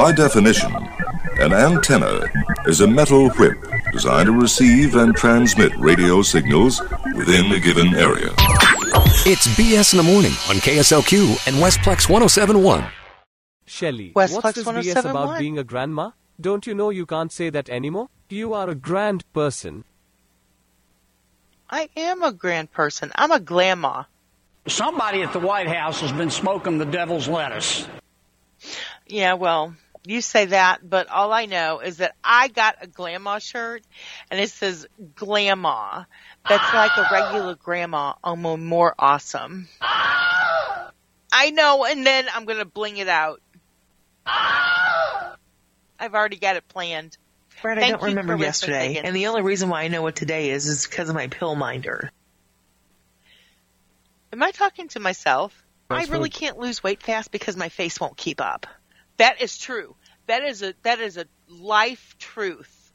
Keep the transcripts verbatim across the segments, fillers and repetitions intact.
By definition, an antenna is a metal whip designed to receive and transmit radio signals within a given area. It's B S in the Morning on K S L Q and Westplex one oh seven point one. Shelley, Westplex what's this B S about one? Being a grandma? Don't you know you can't say that anymore? You are a grand person. I am a grand person. I'm a grandma. Somebody at the White House has been smoking the devil's lettuce. Yeah, well, you say that, but all I know is that I got a grandma shirt, and it says grandma. That's like a regular grandma, almost more awesome. I know, and then I'm going to bling it out. I've already got it planned. Brad, I don't remember yesterday, and the only reason why I know what today is is because of my pill minder. Am I talking to myself? I really can't lose weight fast because my face won't keep up. That is true. That is a that is a life truth.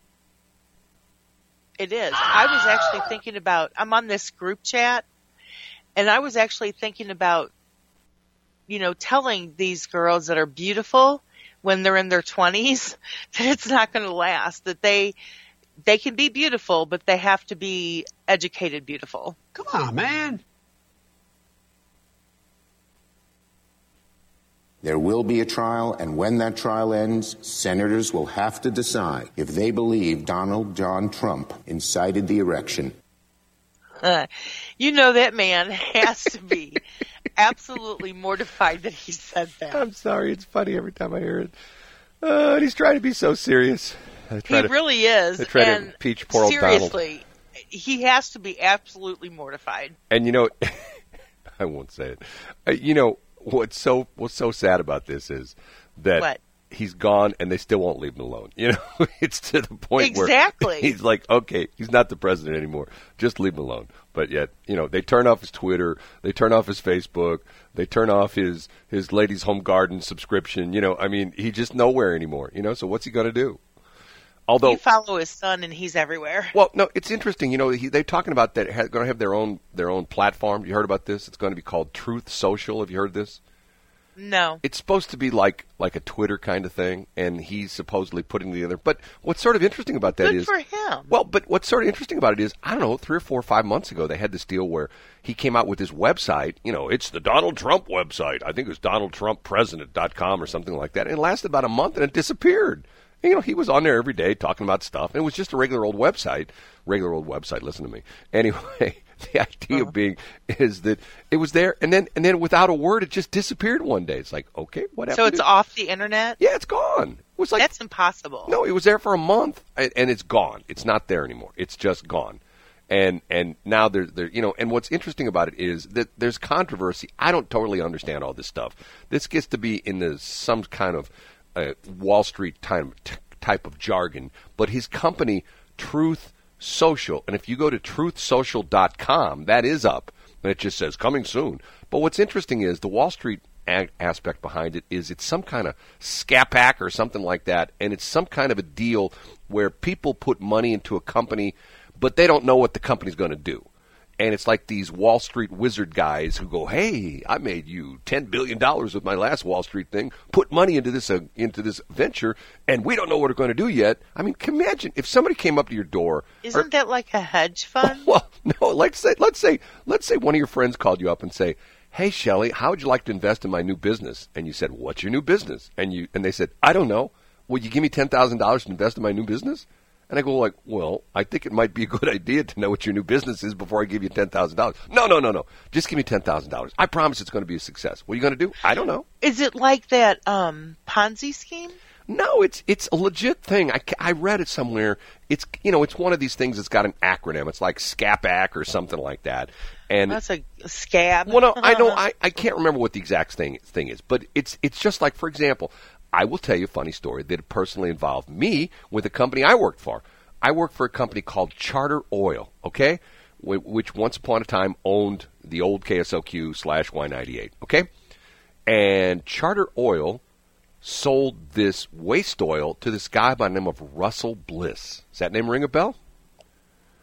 It is. I was actually thinking about, I'm on this group chat, and I was actually thinking about, you know, telling these girls that are beautiful when they're in their twenties that it's not going to last, that they they can be beautiful, but they have to be educated beautiful. Come on, man. There will be a trial, and when that trial ends, senators will have to decide if they believe Donald John Trump incited the erection. Uh, you know that man has to be absolutely mortified that he said that. I'm sorry. It's funny every time I hear it. Uh, and he's trying to be so serious. He to, really is. They try and to impeach poor old Donald. Seriously, he has to be absolutely mortified. And, you know, I won't say it. Uh, you know. What's so what's so sad about this is that what? He's gone and they still won't leave him alone. You know, it's to the point exactly. where he's like, okay, he's not the president anymore. Just leave him alone. But yet, you know, they turn off his Twitter, they turn off his Facebook, they turn off his his Ladies Home Garden subscription. You know, I mean, he's just nowhere anymore. You know, so what's he going to do? Although you follow his son and he's everywhere. Well, no, it's interesting. You know, he, they're talking about that ha- going to have their own their own platform. You heard about this? It's going to be called Truth Social. Have you heard this? No. It's supposed to be like like a Twitter kind of thing, and he's supposedly putting together. But what's sort of interesting about that Good is for him. Well, but what's sort of interesting about it is I don't know, three or four or five months ago they had this deal where he came out with this website. You know, it's the Donald Trump website. I think it was Donald Trump President dot com or something like that. And it lasted about a month and it disappeared. You know, he was on there every day talking about stuff. And it was just a regular old website. Regular old website, listen to me. Anyway, the idea uh-huh. being is that it was there, and then and then without a word, it just disappeared one day. It's like, okay, whatever. So it's off the internet? Yeah, it's gone. It was like, that's impossible. No, it was there for a month, and it's gone. It's not there anymore. It's just gone. And and now there, there, you know, and what's interesting about it is that there's controversy. I don't totally understand all this stuff. This gets to be in the some kind of... Uh, Wall Street time, t- type of jargon, but his company, Truth Social, and if you go to truth social dot com, that is up, and it just says, coming soon. But what's interesting is the Wall Street ag- aspect behind it is it's some kind of scat pack or something like that, and it's some kind of a deal where people put money into a company, but they don't know what the company's going to do. And it's like these Wall Street wizard guys who go, hey, I made you ten billion dollars with my last Wall Street thing. Put money into this uh, into this venture, and we don't know what we're going to do yet. I mean, can imagine if somebody came up to your door. Isn't or, that like a hedge fund? Well, no, let's say, let's say, let's say one of your friends called you up and say, hey, Shelley, how would you like to invest in my new business? And you said, what's your new business? And you and they said, I don't know. Will you give me ten thousand dollars to invest in my new business? And I go like, well, I think it might be a good idea to know what your new business is before I give you ten thousand dollars. No, no, no, no. Just give me ten thousand dollars. I promise it's going to be a success. What are you going to do? I don't know. Is it like that um, Ponzi scheme? No, it's it's a legit thing. I, I read it somewhere. It's, you know, it's one of these things that's got an acronym. It's like SCAPAC or something like that. And that's a scab. Well, no, I know. I, I can't remember what the exact thing thing is. But it's it's just like, for example, I will tell you a funny story that personally involved me with a company I worked for. I worked for a company called Charter Oil, okay, which once upon a time owned the old K S L Q slash Y ninety-eight, okay? And Charter Oil sold this waste oil to this guy by the name of Russell Bliss. Does that name ring a bell?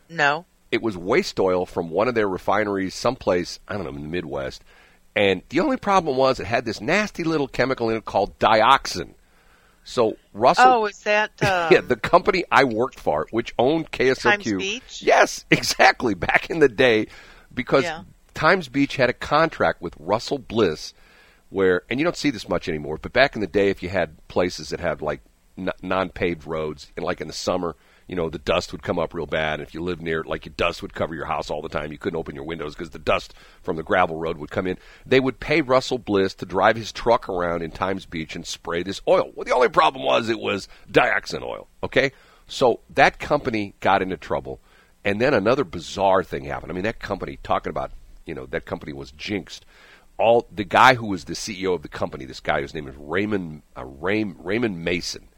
No. It was waste oil from one of their refineries someplace, I don't know, in the Midwest. And the only problem was it had this nasty little chemical in it called dioxin. So Russell, oh, is that um, yeah, the company I worked for, which owned K S L Q? Times Beach? Yes, exactly. Back in the day, because yeah. Times Beach had a contract with Russell Bliss, where, and you don't see this much anymore, but back in the day, if you had places that had like n- non-paved roads, and like in the summer, you know, the dust would come up real bad. And if you lived near it, like your dust would cover your house all the time. You couldn't open your windows because the dust from the gravel road would come in. They would pay Russell Bliss to drive his truck around in Times Beach and spray this oil. Well, the only problem was it was dioxin oil, okay? So that company got into trouble. And then another bizarre thing happened. I mean, that company, talking about, you know, that company was jinxed. All the guy who was the C E O of the company, this guy whose name is Raymond uh, Ray, Raymond Mason,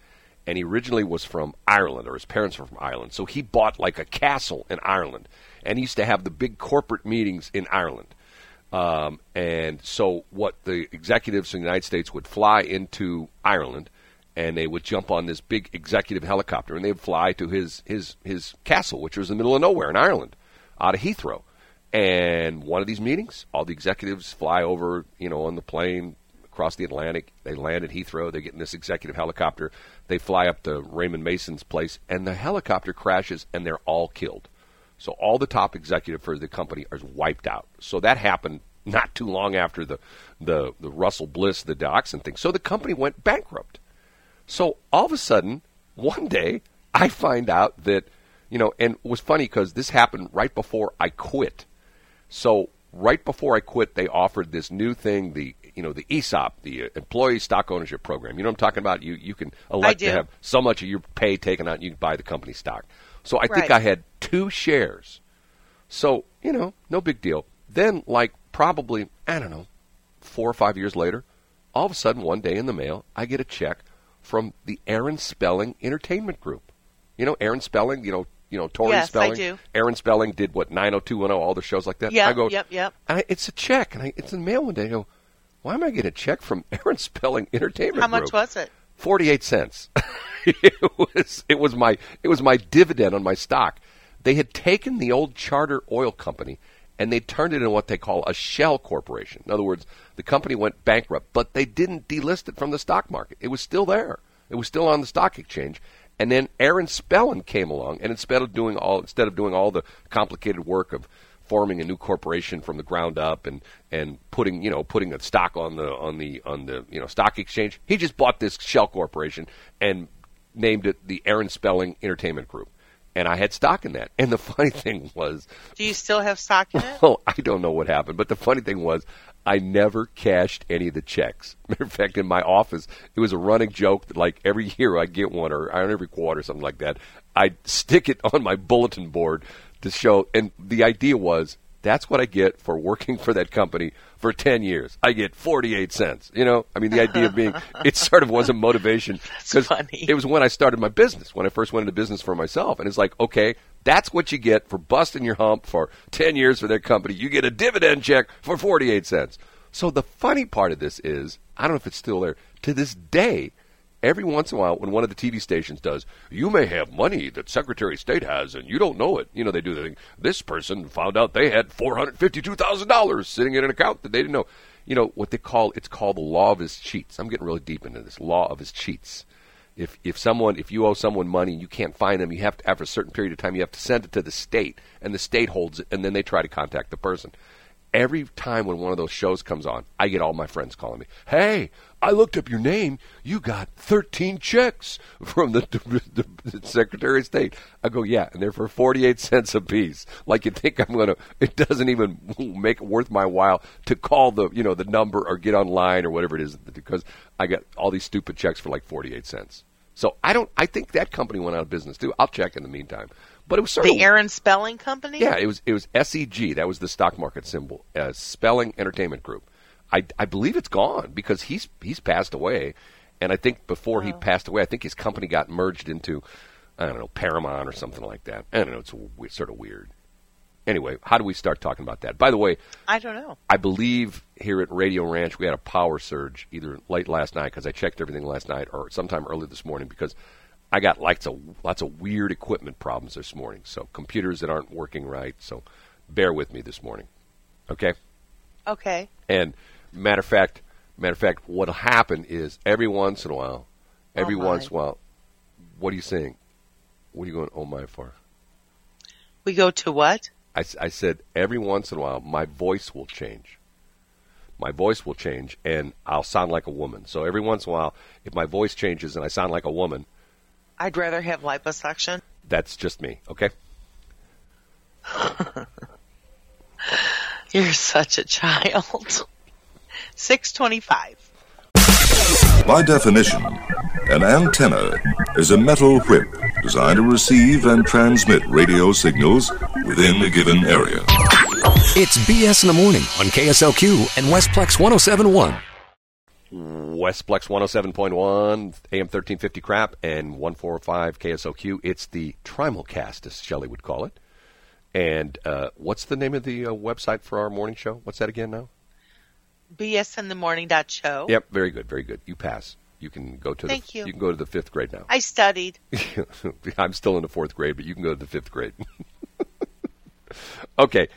and he originally was from Ireland, or his parents were from Ireland, so he bought like a castle in Ireland, and he used to have the big corporate meetings in Ireland. Um, and so what the executives in the United States would fly into Ireland, and they would jump on this big executive helicopter, and they would fly to his, his, his castle, which was in the middle of nowhere in Ireland, out of Heathrow. And one of these meetings, all the executives fly over, you know, on the plane across the Atlantic. They land at Heathrow. They get in this executive helicopter. They fly up to Raymond Mason's place, and the helicopter crashes, and they're all killed. So all the top executive for the company are wiped out. So that happened not too long after the, the, the Russell Bliss, the dioxin thing. So the company went bankrupt. So all of a sudden, one day, I find out that, you know, and it was funny because this happened right before I quit. So right before I quit, they offered this new thing, the, you know, the E S O P, the Employee Stock Ownership Program. You know what I'm talking about? You you can elect to have so much of your pay taken out and you can buy the company stock. So I right. think I had two shares. So, you know, no big deal. Then, like, probably, I don't know, four or five years later, all of a sudden, one day in the mail, I get a check from the Aaron Spelling Entertainment Group. You know, Aaron Spelling, you know, You know, Tori yes, Spelling, I do. Aaron Spelling did what nine oh two one oh, all the shows like that. Yeah, I go, yep, yep. I, it's a check, and I, it's in the mail one day. I go, why am I getting a check from Aaron Spelling Entertainment How Group? Much was it? forty-eight cents. it was it was my it was my dividend on my stock. They had taken the old Charter Oil company and they turned it into what they call a shell corporation. In other words, the company went bankrupt, but they didn't delist it from the stock market. It was still there. It was still on the stock exchange. And then Aaron Spelling came along, and instead of doing all instead of doing all the complicated work of forming a new corporation from the ground up and, and putting you know putting a stock on the on the on the you know stock exchange, he just bought this shell corporation and named it the Aaron Spelling Entertainment Group. And I had stock in that. And the funny thing was, do you still have stock in it? Well, I don't know what happened, but the funny thing was, I never cashed any of the checks. Matter of fact, in my office, it was a running joke that like every year I get one or every quarter or something like that. I stick it on my bulletin board to show. And the idea was, that's what I get for working for that company for ten years. I get forty-eight cents. You know, I mean, the idea of being, it sort of was a motivation. That's funny. It was when I started my business, when I first went into business for myself. And it's like, okay, that's what you get for busting your hump for ten years for their company. You get a dividend check for forty-eight cents. So the funny part of this is, I don't know if it's still there, to this day, every once in a while, when one of the T V stations does, you may have money that Secretary of State has, and you don't know it. You know, they do the thing. This person found out they had four hundred fifty-two thousand dollars sitting in an account that they didn't know. You know, what they call, it's called the law of his cheats. I'm getting really deep into this, law of his cheats. If if someone, if you owe someone money, you can't find them, you have to, after a certain period of time, you have to send it to the state, and the state holds it, and then they try to contact the person. Every time when one of those shows comes on, I get all my friends calling me. Hey, I looked up your name. You got thirteen checks from the, the, the Secretary of State. I go, yeah, and they're for forty-eight cents a piece. Like you think I'm going to, it doesn't even make it worth my while to call the, you know, the number or get online or whatever it is, because I got all these stupid checks for like forty-eight cents. So I don't, I think that company went out of business too. I'll check in the meantime. But it was sort the of, Aaron Spelling Company? Yeah, it was it was S E G. That was the stock market symbol, uh, Spelling Entertainment Group. I, I believe it's gone because he's he's passed away, and I think before oh. he passed away, I think his company got merged into, I don't know, Paramount or something like that. I don't know, it's, it's sort of weird. Anyway, how do we start talking about that? By the way, I don't know. I believe here at Radio Ranch we had a power surge either late last night because I checked everything last night or sometime early this morning because I got lots of lots of weird equipment problems this morning. So computers that aren't working right. So bear with me this morning, okay? Okay. And matter of fact, matter of fact, what'll happen is every once in a while, every oh once in a while. What are you saying? What are you going, oh my, for? We go to what? I, I said every once in a while my voice will change. My voice will change, and I'll sound like a woman. So every once in a while, if my voice changes and I sound like a woman. I'd rather have liposuction. That's just me, okay? You're such a child. six twenty-five. By definition, an antenna is a metal whip designed to receive and transmit radio signals within a given area. It's B S in the Morning on K S L Q and Westplex one oh seven point one. Westplex one oh seven point one, A M thirteen fifty crap, and one four five K S L Q. It's the Trimalcast, as Shelley would call it. And uh, what's the name of the uh, website for our morning show? What's that again now? B S in the morning dot show. Yep, very good, very good. You pass. You can go to Thank the you. you can go to the fifth grade now. I studied. I'm still in the fourth grade, but you can go to the fifth grade. Okay.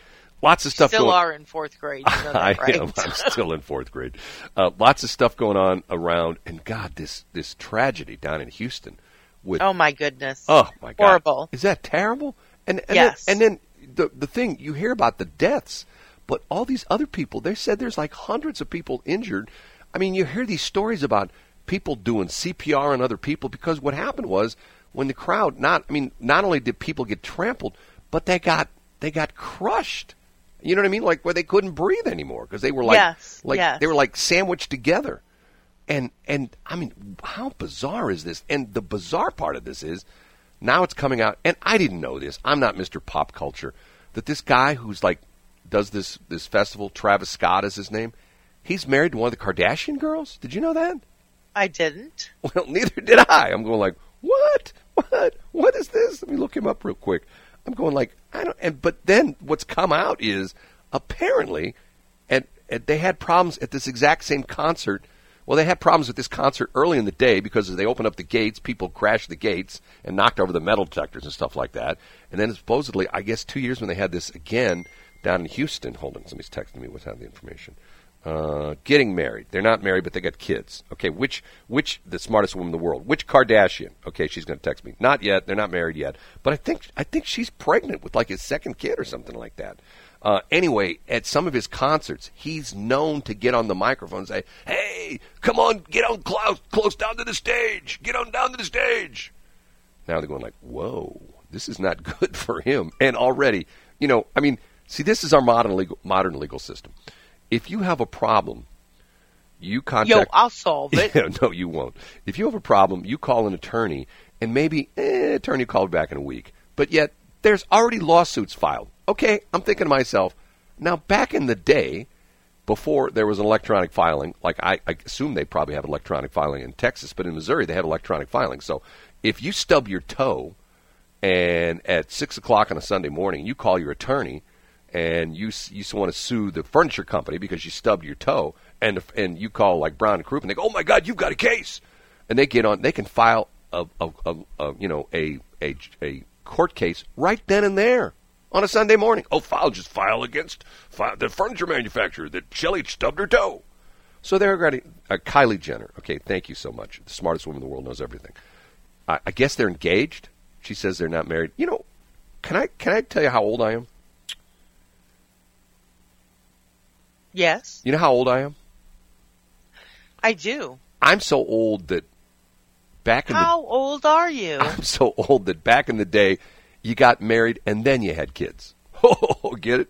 Lots of stuff. You still going. are in fourth grade. You know that, right? I am. I'm still in fourth grade. Uh, lots of stuff going on around, and God, this this tragedy down in Houston. With oh my goodness. Oh my God. Horrible. Is that terrible? And, and yes. Then, and then the the thing you hear about the deaths, but all these other people. They said there's like hundreds of people injured. I mean, you hear these stories about people doing C P R on other people because what happened was when the crowd not. I mean, not only did people get trampled, but they got they got crushed. You know what I mean? Like where they couldn't breathe anymore because they were like, yes, like yes. they were like sandwiched together, and and I mean, how bizarre is this? And the bizarre part of this is, now it's coming out, and I didn't know this. I'm not Mister Pop Culture, that this guy who's like does this this festival, Travis Scott is his name. He's married to one of the Kardashian girls. Did you know that? I didn't. Well, neither did I. I'm going like, what? What? What is this? Let me look him up real quick. I'm going like, I don't, and, but then what's come out is apparently, and, and they had problems at this exact same concert. Well, they had problems with this concert early in the day because as they opened up the gates, people crashed the gates and knocked over the metal detectors and stuff like that. And then supposedly, I guess two years when they had this again down in Houston, hold on, somebody's texting me without the information, uh, getting married. They're not married, but they got kids. Okay, which, which, the smartest woman in the world, which Kardashian? Okay, she's going to text me. Not yet. They're not married yet. But I think, I think she's pregnant with like his second kid or something like that. Uh, anyway, at some of his concerts, he's known to get on the microphone and say, hey, come on, get on close, close down to the stage. Get on down to the stage. Now they're going like, whoa, this is not good for him. And already, you know, I mean, see, this is our modern legal, modern legal system. If you have a problem, you contact... Yo, I'll solve it. No, you won't. If you have a problem, you call an attorney, and maybe eh, attorney called back in a week. But yet, there's already lawsuits filed. Okay, I'm thinking to myself, now back in the day, before there was an electronic filing, like I, I assume they probably have electronic filing in Texas, but in Missouri they have electronic filing. So if you stub your toe, and at six o'clock on a Sunday morning, you call your attorney... and you you want to sue the furniture company because you stubbed your toe, and and you call like Brown and Krupp, and they go, oh my God, you've got a case, and they get on, they can file a, a, a, a you know a, a a court case right then and there on a Sunday morning. Oh, file just file against file, the furniture manufacturer that Shelley stubbed her toe. So they're already uh, Kylie Jenner. Okay, thank you so much. The smartest woman in the world knows everything. I, I guess they're engaged. She says they're not married. You know, can I can I tell you how old I am? Yes. You know how old I am? I do. I'm so old that back in the... How old are you? I'm so old that back in the day, you got married and then you had kids. Oh, get it?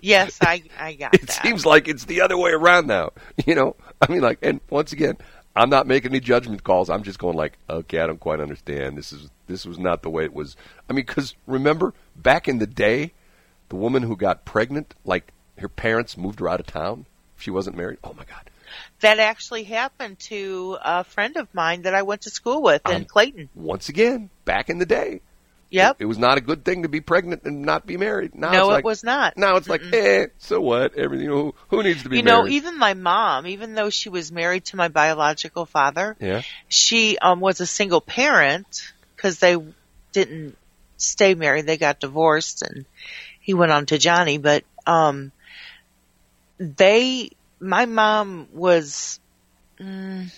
Yes, I, I got it that. It seems like it's the other way around now. You know, I mean, like, and once again, I'm not making any judgment calls. I'm just going like, okay, I don't quite understand. This is this was not the way it was. I mean, because remember, back in the day, the woman who got pregnant, like... her parents moved her out of town. She wasn't married. Oh, my God. That actually happened to a friend of mine that I went to school with in um, Clayton. Once again, back in the day. Yep. It, it was not a good thing to be pregnant and not be married. Now no, it's like, it was not. Now it's Mm-mm. like, eh, so what? Everything. You know, who needs to be you married? You know, even my mom, even though she was married to my biological father, yeah. she um, was a single parent because they didn't stay married. They got divorced, and he went on to Johnny, but... um. They, my mom was mm,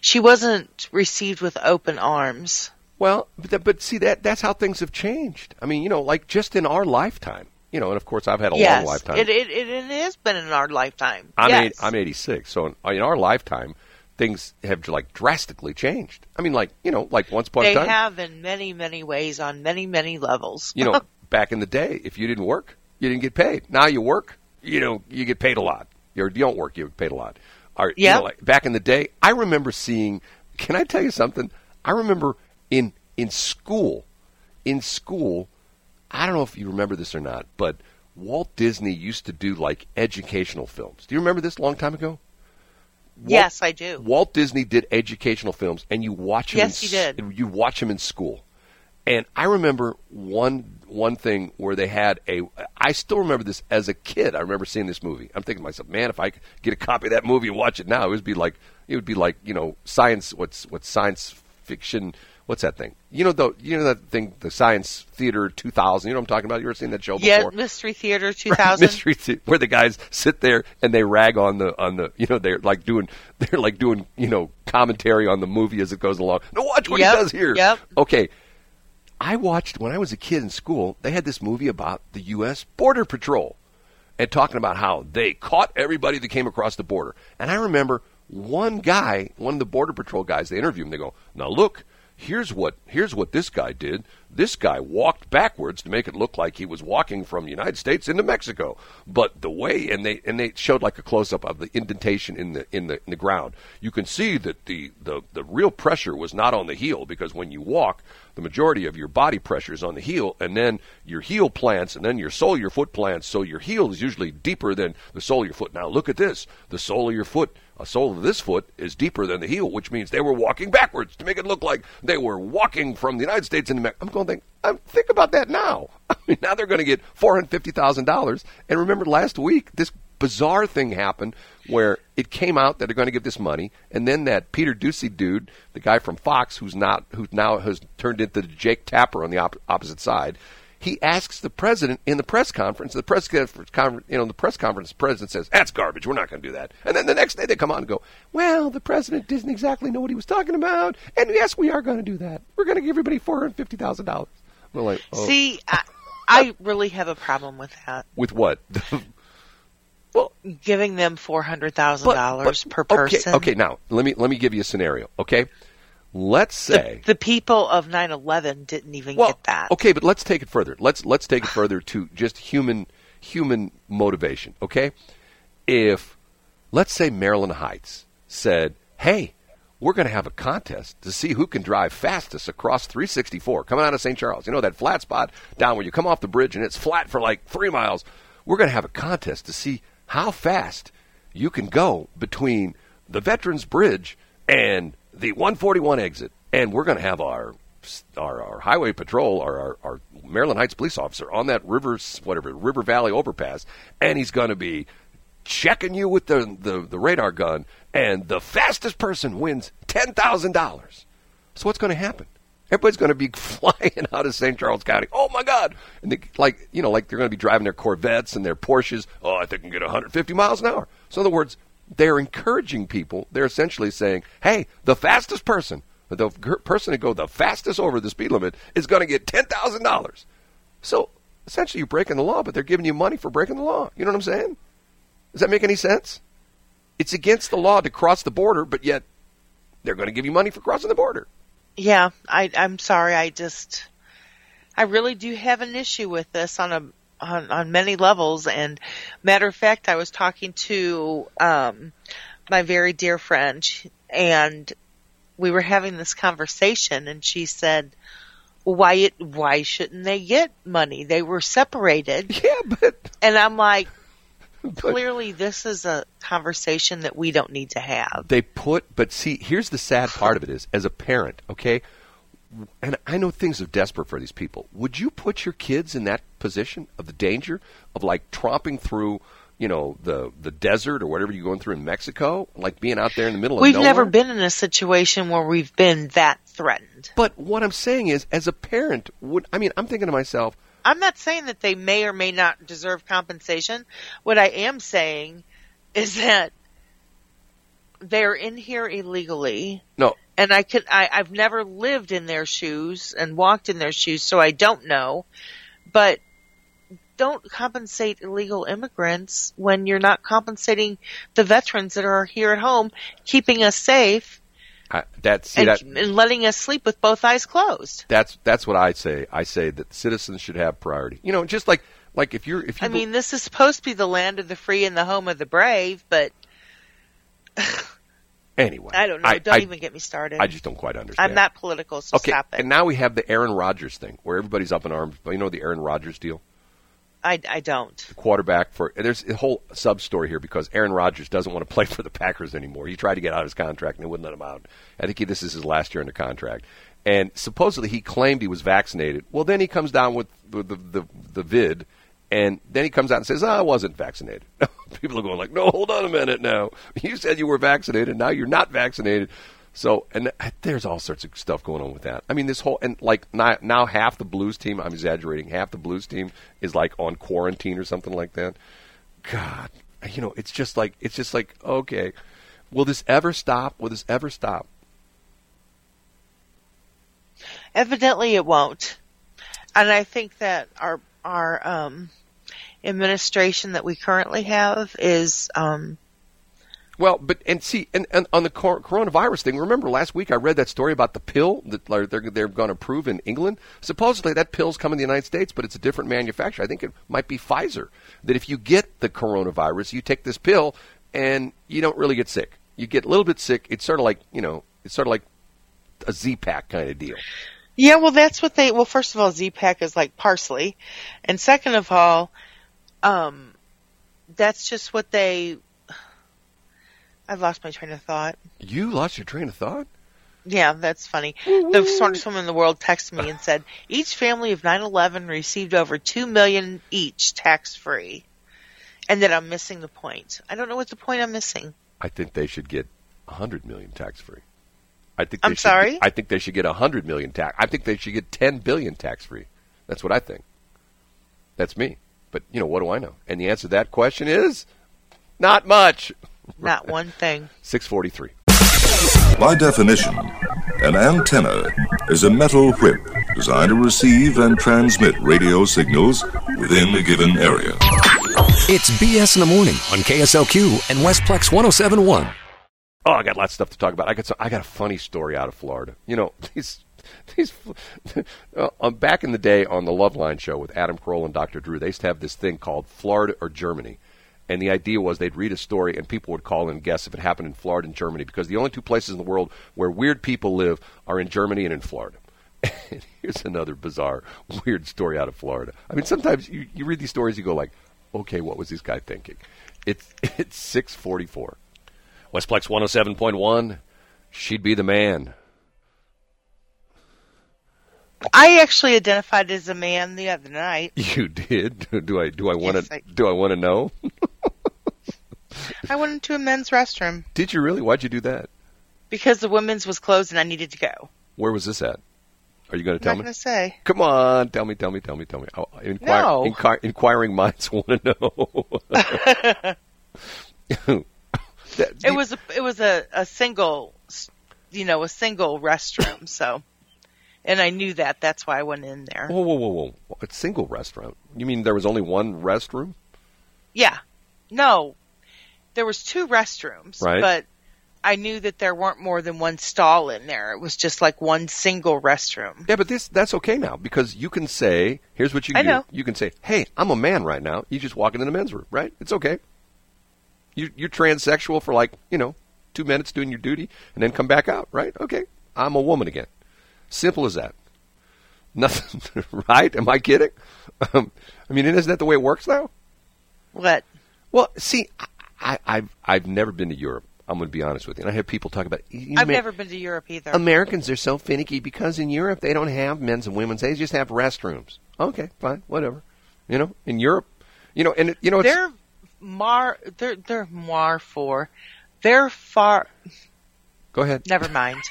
She wasn't received with open arms. Well, but, but see, that that's how things have changed. I mean, you know, like just in our lifetime, you know, and of course I've had a yes, long lifetime. Yes, it, it, it has been in our lifetime. I'm, yes. eight, I'm eighty-six, so in, in our lifetime, things have like drastically changed. I mean, like, you know, like once upon a time. They have in many, many ways on many, many levels. You know, back in the day, if you didn't work, you didn't get paid. Now you work, you know, you get paid a lot. You're, you don't work, you get paid a lot. Or, yep. you know, like back in the day, I remember seeing, can I tell you something? I remember in in school, in school, I don't know if you remember this or not, but Walt Disney used to do like educational films. Do you remember this a long time ago? Walt, yes, I do. Walt Disney did educational films, and you watch him. Yes, in, he did. You watch him in school, and I remember one one thing where they had a. I still remember this as a kid. I remember seeing this movie. I'm thinking to myself, man, if I could get a copy of that movie and watch it now, it would be like it would be like you know science. What's what's science fiction? What's that thing? You know the you know that thing, the Science Theater two thousand. You know what I'm talking about? You ever seen that show before? Yeah, Mystery Theater two thousand. Mystery Theater, where the guys sit there and they rag on the on the you know they're like doing they're like doing you know commentary on the movie as it goes along. No, watch what yep, he does here. Yep. Okay, I watched when I was a kid in school. They had this movie about the U S Border Patrol and talking about how they caught everybody that came across the border. And I remember one guy, one of the Border Patrol guys. They interview him. They go, now look. Here's what here's what this guy did. This guy walked backwards to make it look like he was walking from the United States into Mexico. But the way and they and they showed like a close up of the indentation in the in the in the ground. You can see that the, the, the real pressure was not on the heel, because when you walk, the majority of your body pressure is on the heel, and then your heel plants, and then your sole of your foot plants. So your heel is usually deeper than the sole of your foot. Now look at this. The sole of your foot. A sole of this foot is deeper than the heel, which means they were walking backwards to make it look like they were walking from the United States into Mexico. I'm going to think, I'm, think about that now. I mean, now they're going to get four hundred fifty thousand dollars. And remember last week, this bizarre thing happened where it came out that they're going to give this money. And then that Peter Ducey dude, the guy from Fox, who's not, who now has turned into Jake Tapper on the op- opposite side, he asks the president in the press conference. The press conference, you know, the press conference. The president says, "That's garbage. We're not going to do that." And then the next day they come on and go, "Well, the president didn't exactly know what he was talking about, and yes, we are going to do that. We're going to give everybody four hundred fifty thousand dollars." We're like, oh. "See, I, I really have a problem with that." With what? Well, giving them four hundred thousand dollars per okay, person. Okay, now let me let me give you a scenario. Okay. Let's say the, the people of nine eleven didn't even well, get that. Okay, but let's take it further. Let's let's take it further to just human human motivation. Okay, if let's say Maryland Heights said, "Hey, we're going to have a contest to see who can drive fastest across three sixty-four coming out of Saint Charles. You know that flat spot down where you come off the bridge and it's flat for like three miles. We're going to have a contest to see how fast you can go between the Veterans Bridge and." The one forty-one exit, and we're going to have our our, our highway patrol, our, our our Maryland Heights police officer on that river, whatever River Valley overpass, and he's going to be checking you with the, the, the radar gun, and the fastest person wins ten thousand dollars. So what's going to happen? Everybody's going to be flying out of Saint Charles County. Oh my God! And they, like you know, like they're going to be driving their Corvettes and their Porsches. Oh, I think I can get one hundred fifty miles an hour. So in other words. They're encouraging people. They're essentially saying, hey, the fastest person, the person to go the fastest over the speed limit is going to get ten thousand dollars. So essentially you're breaking the law, but they're giving you money for breaking the law. You know what I'm saying? Does that make any sense? It's against the law to cross the border, but yet they're going to give you money for crossing the border. Yeah, I, I'm sorry. I just, I really do have an issue with this on a, On, on many levels. And matter of fact, I was talking to um, my very dear friend, and we were having this conversation, and she said, "Why it? Why shouldn't they get money? They were separated." Yeah, but and I'm like, clearly, this is a conversation that we don't need to have. They put, but see, here's the sad part of it is, as a parent, okay. And I know things are desperate for these people. Would you put your kids in that position of the danger of like tromping through, you know, the, the desert or whatever you're going through in Mexico, like being out there in the middle of nowhere? We've never been in a situation where we've been that threatened. But what I'm saying is, as a parent, would I mean, I'm thinking to myself. I'm not saying that they may or may not deserve compensation. What I am saying is that they're in here illegally. No. And I could, I, I've never lived in their shoes and walked in their shoes, so I don't know. But don't compensate illegal immigrants when you're not compensating the veterans that are here at home, keeping us safe, uh, that's, see, and, that, and letting us sleep with both eyes closed. That's that's what I say. I say that citizens should have priority. You know, just like, like if you're if you I mean, this is supposed to be the land of the free and the home of the brave, but. Anyway. I don't know. I, don't I, even get me started. I just don't quite understand. I'm not political, so okay, stop it. And now we have the Aaron Rodgers thing where everybody's up in arms. You know the Aaron Rodgers deal? I, I don't. The quarterback for – there's a whole sub-story here because Aaron Rodgers doesn't want to play for the Packers anymore. He tried to get out of his contract, and they wouldn't let him out. I think he, this is his last year under contract. And supposedly he claimed he was vaccinated. Well, then he comes down with the the, the, the vid – and then he comes out and says, oh, I wasn't vaccinated. People are going like, no, hold on a minute now. You said you were vaccinated. Now you're not vaccinated. So, and there's all sorts of stuff going on with that. I mean, this whole, and like now, now half the Blues team, I'm exaggerating, half the Blues team is like on quarantine or something like that. God, you know, it's just like, it's just like, okay, will this ever stop? Will this ever stop? Evidently it won't. And I think that our, our, um, administration that we currently have is um well but and see and, and on the cor- coronavirus thing, remember last week I read that story about the pill that they're, they're going to approve in England. Supposedly that pill's coming to the United States, but it's a different manufacturer. I think it might be Pfizer, that if you get the coronavirus you take this pill and you don't really get sick. You get a little bit sick. It's sort of like, you know, it's sort of like a Z-Pak kind of deal. Yeah, well, that's what they, well, first of all, Z-Pak is like parsley. And second of all, um, that's just what they, I've lost my train of thought. You lost your train of thought? Yeah, that's funny. Woo-woo. The smartest woman in the world texted me and said, each family of nine eleven received over two million dollars each tax-free. And that I'm missing the point. I don't know what the point I'm missing. I think they should get one hundred million dollars tax-free. I think they I'm should, sorry? I think they should get one hundred million dollars tax. I think they should get ten billion dollars tax-free. That's what I think. That's me. But, you know, what do I know? And the answer to that question is not much. Not one thing. six forty-three. By definition, an antenna is a metal whip designed to receive and transmit radio signals within a given area. It's B S in the Morning on K S L Q and Westplex one oh seven point one. Oh, I got lots of stuff to talk about. I got some, I got a funny story out of Florida. You know, these these uh, back in the day on the Loveline show with Adam Carolla and Doctor Drew, they used to have this thing called Florida or Germany, and the idea was they'd read a story and people would call in and guess if it happened in Florida and Germany, because the only two places in the world where weird people live are in Germany and in Florida. And here's another bizarre, weird story out of Florida. I mean, sometimes you, you read these stories, you go like, okay, what was this guy thinking? It's it's six forty-four. Westplex one oh seven point one, she'd be the man. I actually identified as a man the other night. You did? Do I do I want yes, to I... do I want to know? I went into a men's restroom. Did you really? Why'd you do that? Because the women's was closed and I needed to go. Where was this at? Are you going to tell me? I'm not going to say. Come on, tell me, tell me, tell me, tell me. Inquire, no. inquire, inquiring minds want to know. That, it you, was a, it was a, a single, you know, a single restroom. So, and I knew that. That's why I went in there. Whoa, whoa, whoa, whoa! A single restroom? You mean there was only one restroom? Yeah. No, there was two restrooms. Right. But I knew that there weren't more than one stall in there. It was just like one single restroom. Yeah, but this that's okay now because you can say, "Here's what you can I know. do." You can say, "Hey, I'm a man right now." You just walk into the men's room, right? It's okay. You, you're transsexual for like, you know, two minutes doing your duty and then come back out, right? Okay, I'm a woman again. Simple as that. Nothing, right? Am I kidding? Um, I mean, isn't that the way it works now? What? Well, see, I, I, I've I've never been to Europe. I'm going to be honest with you. And I have people talk about it. I've ma- never been to Europe either. Americans are so finicky because in Europe they don't have men's and women's. They just have restrooms. Okay, fine, whatever. You know, in Europe, you know, and it, you know, it's... They're- Mar, they're they're more for, they're far. Go ahead. Never mind.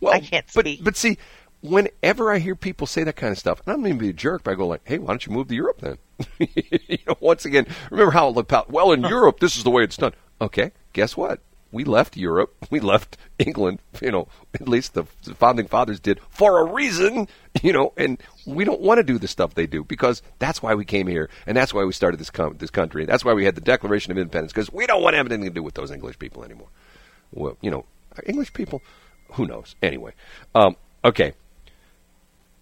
Well, I can't but, speak. But see, whenever I hear people say that kind of stuff, and I'm going to be a jerk, but I go like, "Hey, why don't you move to Europe then?" You know, once again, remember how it looked out. Well, in Europe, this is the way it's done. Okay, guess what? we left Europe, we left England, you know, at least the founding fathers did, for a reason, you know, and we don't want to do the stuff they do, because that's why we came here, and that's why we started this com- this country, and that's why we had the Declaration of Independence, because we don't want to have anything to do with those English people anymore. Well, you know, English people, who knows? Anyway, um, okay.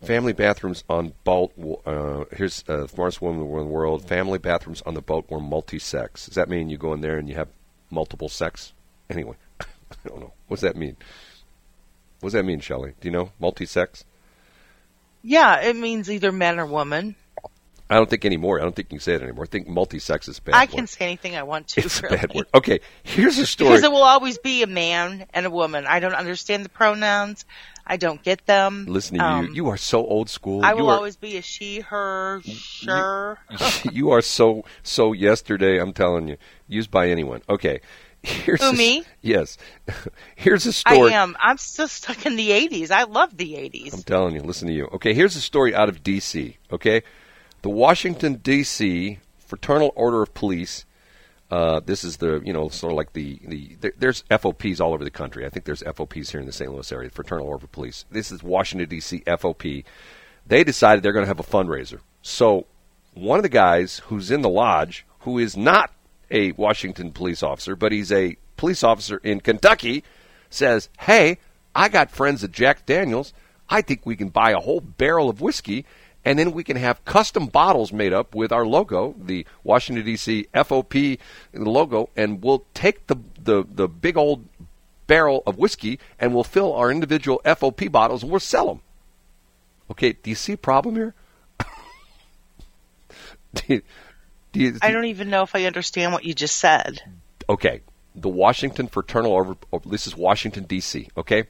Family bathrooms on boat. Uh, here's uh, smartest woman in the world. Family bathrooms on the boat were multi-sex. Does that mean you go in there and you have multiple sex? Anyway, I don't know. What's that mean? What does that mean, Shelley? Do you know? Multi-sex? Yeah, it means either man or woman. I don't think anymore. I don't think you can say it anymore. I think multi-sex is a bad I word. I can say anything I want to. It's really. a bad word. Okay, here's a story. Because it will always be a man and a woman. I don't understand the pronouns. I don't get them. Listen to um, you. You are so old school. I you will are, always be a she, her, sure. You, you are so, so yesterday, I'm telling you. Used by anyone. Okay. Here's Who, a, me? Yes. Here's a story. I am. I'm still stuck in the eighties. I love the eighties. I'm telling you. Listen to you. Okay, here's a story out of D C, okay? The Washington, D C. Fraternal Order of Police, uh, this is the, you know, sort of like the, the, there's F O Ps all over the country. I think there's F O Ps here in the Saint Louis area, Fraternal Order of Police. This is Washington, D C. F O P. They decided they're going to have a fundraiser. So one of the guys who's in the lodge, who is not a Washington police officer, but he's a police officer in Kentucky, says, hey, I got friends at Jack Daniels. I think we can buy a whole barrel of whiskey, and then we can have custom bottles made up with our logo, the Washington, D C. F O P logo, and we'll take the, the, the big old barrel of whiskey and we'll fill our individual F O P bottles and we'll sell them. Okay, do you see a problem here? do you, do you, do I don't even know if I understand what you just said. Okay, the Washington Fraternal Order, this is Washington, D C, okay?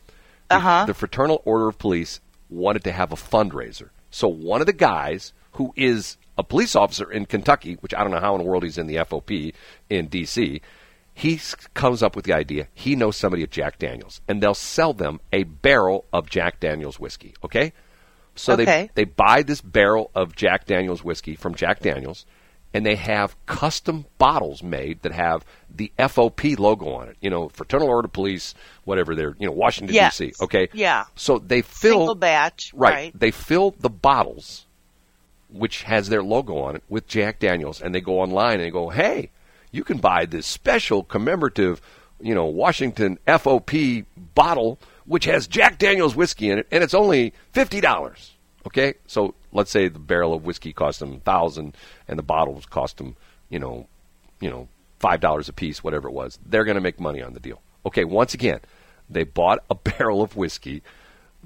Uh-huh. The, the Fraternal Order of Police wanted to have a fundraiser. So one of the guys who is a police officer in Kentucky, which I don't know how in the world he's in the F O P in D C, he comes up with the idea. He knows somebody at Jack Daniels, and they'll sell them a barrel of Jack Daniels whiskey, okay? So okay. They, they buy this barrel of Jack Daniels whiskey from Jack Daniels, and they have custom bottles made that have the F O P logo on it. You know, Fraternal Order of Police, whatever they're, you know, Washington, yes. D C. Okay? Yeah. So they fill... Single batch, right, right. They fill the bottles, which has their logo on it, with Jack Daniels. And they go online and they go, hey, you can buy this special commemorative, you know, Washington F O P bottle, which has Jack Daniels whiskey in it, and it's only fifty dollars. Okay? So let's say the barrel of whiskey cost them a thousand dollars and the bottles cost them, you know, you know, five dollars a piece, whatever it was. They're going to make money on the deal. Okay, once again, they bought a barrel of whiskey.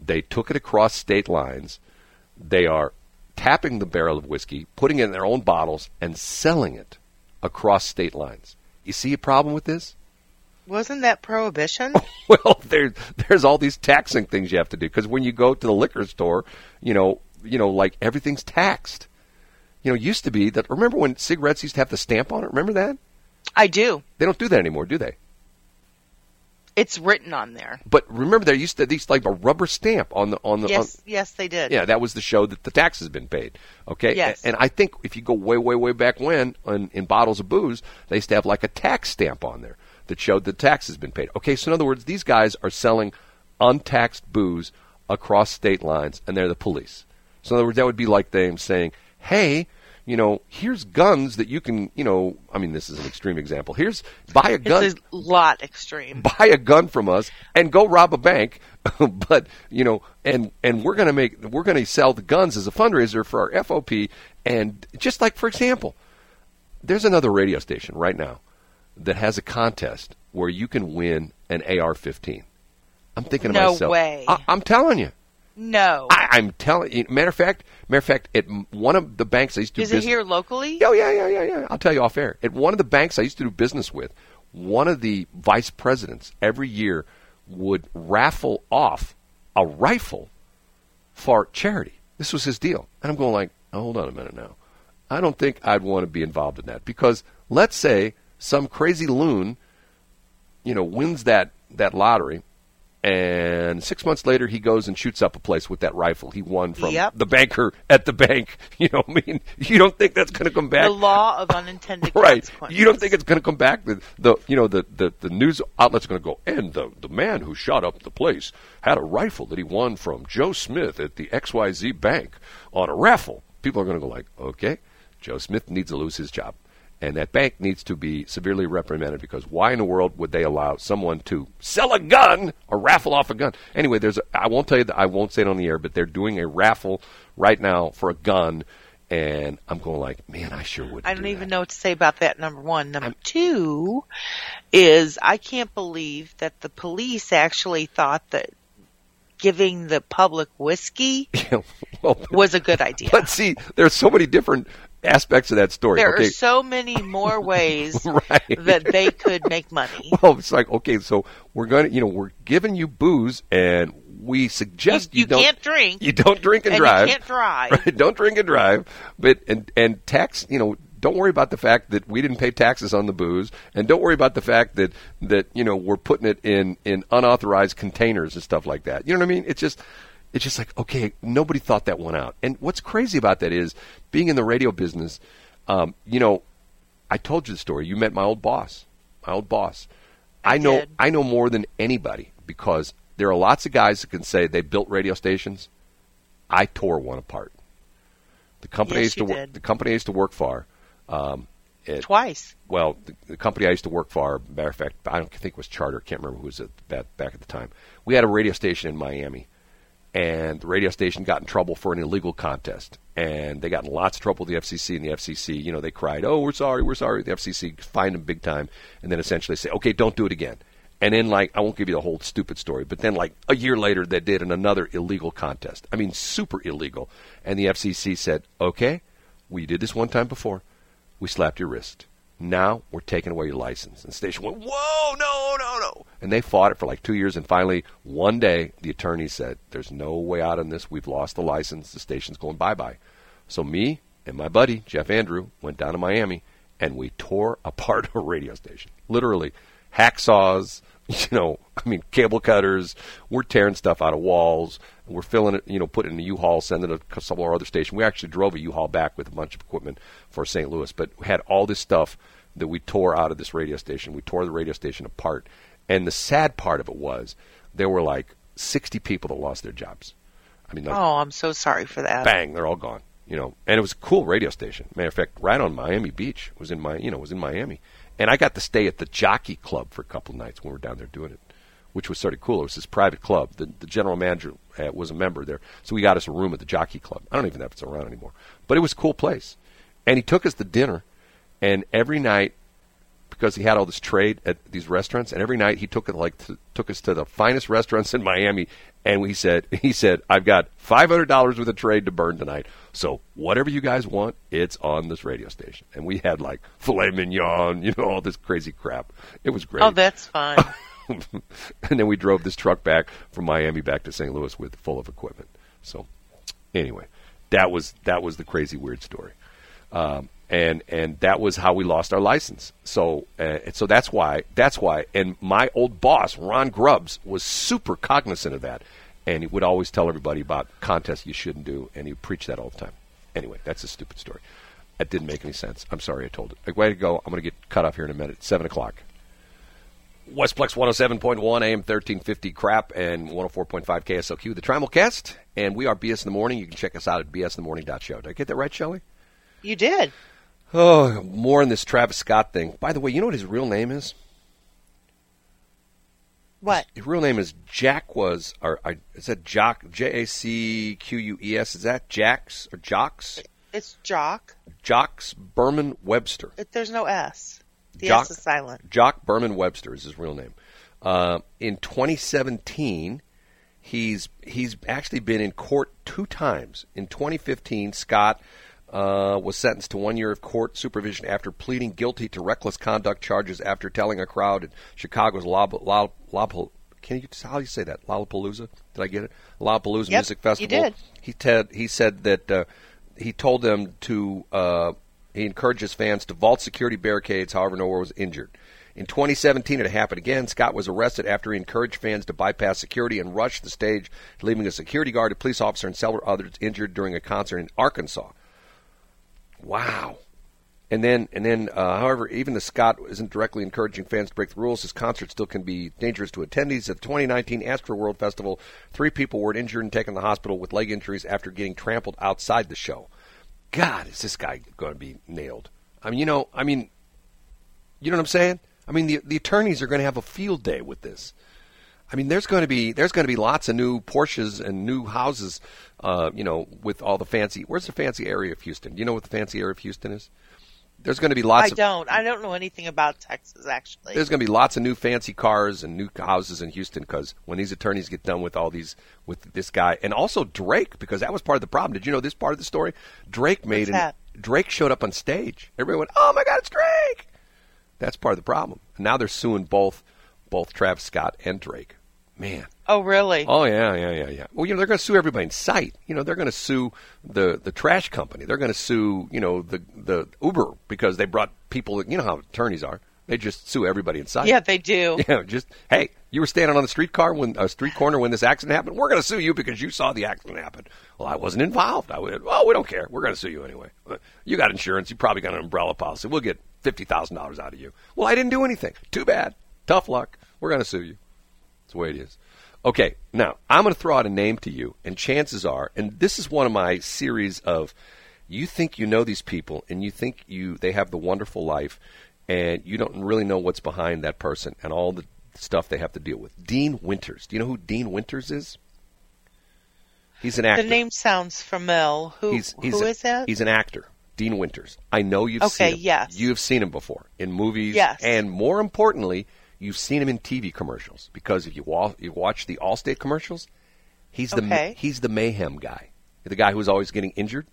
They took it across state lines. They are tapping the barrel of whiskey, putting it in their own bottles, and selling it across state lines. You see a problem with this? Wasn't that prohibition? Well, there, there's all these taxing things you have to do. Because when you go to the liquor store, you know, you know, like everything's taxed. You know, it used to be that, remember when cigarettes used to have the stamp on it? Remember that? I do. They don't do that anymore, do they? It's written on there. But remember, there used to be like a rubber stamp on the on the. Yes, on, yes, they did. Yeah, that was the show that the tax has been paid. Okay. Yes. And, and I think if you go way, way, way back when, on, in bottles of booze, they used to have like a tax stamp on there that showed the tax has been paid. Okay, so in other words, these guys are selling untaxed booze across state lines, and they're the police. So in other words, that would be like them saying, hey, you know, here's guns that you can, you know, I mean, this is an extreme example. Here's, buy a gun. It's a lot extreme. Buy a gun from us and go rob a bank. But, you know, and, and we're going to make, we're going to sell the guns as a fundraiser for our F O P. And just like, for example, there's another radio station right now that has a contest where you can win an A R fifteen. I'm thinking to no myself. No way. I, I'm telling you. No, I, I'm telling you. Matter of fact, matter of fact, at one of the banks I used to do is business, it here locally? Oh yeah, yeah, yeah, yeah. I'll tell you off air. At one of the banks I used to do business with, one of the vice presidents every year would raffle off a rifle for charity. This was his deal, and I'm going like, oh, hold on a minute now. I don't think I'd want to be involved in that, because let's say some crazy loon, you know, wins that that lottery, And six months later, he goes and shoots up a place with that rifle he won from yep. the banker at the bank. You know what I mean? You don't think that's going to come back? The law of unintended right. consequences. You don't think it's going to come back? The, the you know the, the, the news outlets are going to go, and the, the man who shot up the place had a rifle that he won from Joe Smith at the X Y Z Bank on a raffle. People are going to go like, okay, Joe Smith needs to lose his job. And that bank needs to be severely reprimanded, because why in the world would they allow someone to sell a gun or raffle off a gun? Anyway, there's a, I won't tell you that, I won't say it on the air, but they're doing a raffle right now for a gun, and I'm going like, man, I sure wouldn't. I don't do even that. know what to say about that, number one. Number I'm, two is I can't believe that the police actually thought that giving the public whiskey yeah, well, was a good idea. But see, there's so many different aspects of that story. There okay. are so many more ways right. that they could make money. Well, it's like, okay, so we're going to, you know, we're giving you booze, and we suggest you, you, you don't can't drink. You don't drink and, and drive. You can't drive. Right? Don't drink and drive. But and and tax, you know, don't worry about the fact that we didn't pay taxes on the booze, and don't worry about the fact that, that you know, we're putting it in, in unauthorized containers and stuff like that. You know what I mean? It's just It's just like, okay, nobody thought that one out. And what's crazy about that is, being in the radio business, um, you know, I told you the story. You met my old boss, my old boss. I, I know did. I know more than anybody, because there are lots of guys that can say they built radio stations. I tore one apart. The company yes, I used to wor- the company I used to work for. Um, it, Twice. Well, the, the company I used to work for, matter of fact, I don't think it was Charter. Can't remember who was at that back at the time. We had a radio station in Miami. And the radio station got in trouble for an illegal contest. And they got in lots of trouble with the F C C. And the F C C, you know, they cried, oh, we're sorry, we're sorry. The F C C fined them big time. And then essentially say, okay, don't do it again. And then, like, I won't give you the whole stupid story. But then, like, a year later, they did in another illegal contest. I mean, super illegal. And the F C C said, okay, we did this one time before. We slapped your wrist. Now we're taking away your license. And the station went, whoa, no, no, no. And they fought it for like two years. And finally, one day, the attorney said, there's no way out on this. We've lost the license. The station's going bye-bye. So me and my buddy, Jeff Andrew, went down to Miami, and we tore apart a radio station. Literally, hacksaws, you know, I mean, cable cutters. We're tearing stuff out of walls. We're filling it, you know, putting it in a U-Haul, sending it to some of our other station. We actually drove a U-Haul back with a bunch of equipment for Saint Louis, but we had all this stuff that we tore out of this radio station. We tore the radio station apart. And the sad part of it was there were like sixty people that lost their jobs. I mean, like, oh, I'm so sorry for that. Bang, they're all gone. You know, and it was a cool radio station. Matter of fact, right on Miami Beach was in my, you know, was in Miami. And I got to stay at the Jockey Club for a couple of nights when we were down there doing it, which was sort of cool. It was this private club. The, the general manager uh, was a member there, so we got us a room at the Jockey Club. I don't even know if it's around anymore, but it was a cool place. And he took us to dinner, and every night, because he had all this trade at these restaurants, and every night he took it like to, took us to the finest restaurants in Miami, and we said, he said, I've got five hundred dollars worth of trade to burn tonight, so whatever you guys want, it's on this radio station. And we had like filet mignon, you know, all this crazy crap. It was great. Oh, that's fun. And then we drove this truck back from Miami back to Saint Louis with full of equipment. So anyway, that was that was the crazy weird story. Um, And and that was how we lost our license. So uh, so that's why that's why. And my old boss, Ron Grubbs, was super cognizant of that, and he would always tell everybody about contests you shouldn't do, and he would preach that all the time. Anyway, that's a stupid story. That didn't make any sense. I'm sorry I told it. Way to go! I'm going to get cut off here in a minute. Seven o'clock. Westplex one oh seven point one, A M thirteen fifty crap, and one oh four point five K S L Q, the Trimal Cast, and we are B S in the Morning. You can check us out at b s in the morning dot show. Did I get that right, Shelley? You did. Oh, more on this Travis Scott thing. By the way, you know what his real name is? What? His, his real name is Jack was, or, or is that Jock, J A C Q U E S? Is that Jacks or Jocks? It's Jock. Jocks Berman Webster. It, there's no S. The Jock, S is silent. Jock Berman Webster is his real name. Uh, in twenty seventeen, he's he's actually been in court two times. In twenty fifteen, Scott... Uh, was sentenced to one year of court supervision after pleading guilty to reckless conduct charges after telling a crowd at Chicago's Lollapalooza. Lollap- can you how do you say that? Lollapalooza? Did I get it? Lollapalooza yep, Music Festival. You did. He said he said that uh, he told them to uh, he encouraged his fans to vault security barricades. However, no one was injured. In twenty seventeen, it happened again. Scott was arrested after he encouraged fans to bypass security and rush the stage, leaving a security guard, a police officer, and several others injured during a concert in Arkansas. Wow. And then, and then, uh, however, even the Scott isn't directly encouraging fans to break the rules. His concert still can be dangerous to attendees. At the twenty nineteen Astroworld Festival, three people were injured and taken to the hospital with leg injuries after getting trampled outside the show. God, is this guy going to be nailed? I mean, you know, I mean, you know what I'm saying? I mean, the the attorneys are going to have a field day with this. I mean, there's going to be there's going to be lots of new Porsches and new houses, uh, you know, with all the fancy. Where's the fancy area of Houston? Do you know what the fancy area of Houston is? There's going to be lots. I don't. Of, I don't know anything about Texas, actually. There's going to be lots of new fancy cars and new houses in Houston because when these attorneys get done with all these, with this guy, and also Drake, because that was part of the problem. Did you know this part of the story? Drake made it. Drake showed up on stage. Everybody went, "Oh my God, it's Drake!" That's part of the problem. And now they're suing both, both Travis Scott and Drake. Man. Oh, really? Oh, yeah, yeah, yeah, yeah. Well, you know, they're going to sue everybody in sight. You know, they're going to sue the, the trash company. They're going to sue, you know, the the Uber because they brought people that, you know how attorneys are. They just sue everybody in sight. Yeah, they do. Yeah, just, hey, you were standing on the street car when a uh, street corner when this accident happened. We're going to sue you because you saw the accident happen. Well, I wasn't involved. I would, well, we don't care. We're going to sue you anyway. You got insurance. You probably got an umbrella policy. We'll get fifty thousand dollars out of you. Well, I didn't do anything. Too bad. Tough luck. We're going to sue you. That's the way it is. Okay, now, I'm going to throw out a name to you, and chances are, and this is one of my series of, you think you know these people, and you think you they have the wonderful life, and you don't really know what's behind that person and all the stuff they have to deal with. Dean Winters. Do you know who Dean Winters is? He's an actor. The name sounds familiar. Who, he's, he's who a, is that? He's an actor. Dean Winters. I know you've okay, seen him. Okay, yes. You've seen him before in movies, yes. And more importantly, you've seen him in T V commercials because if you, wa- you watch the Allstate commercials, he's the okay. he's the mayhem guy, the guy who's always getting injured.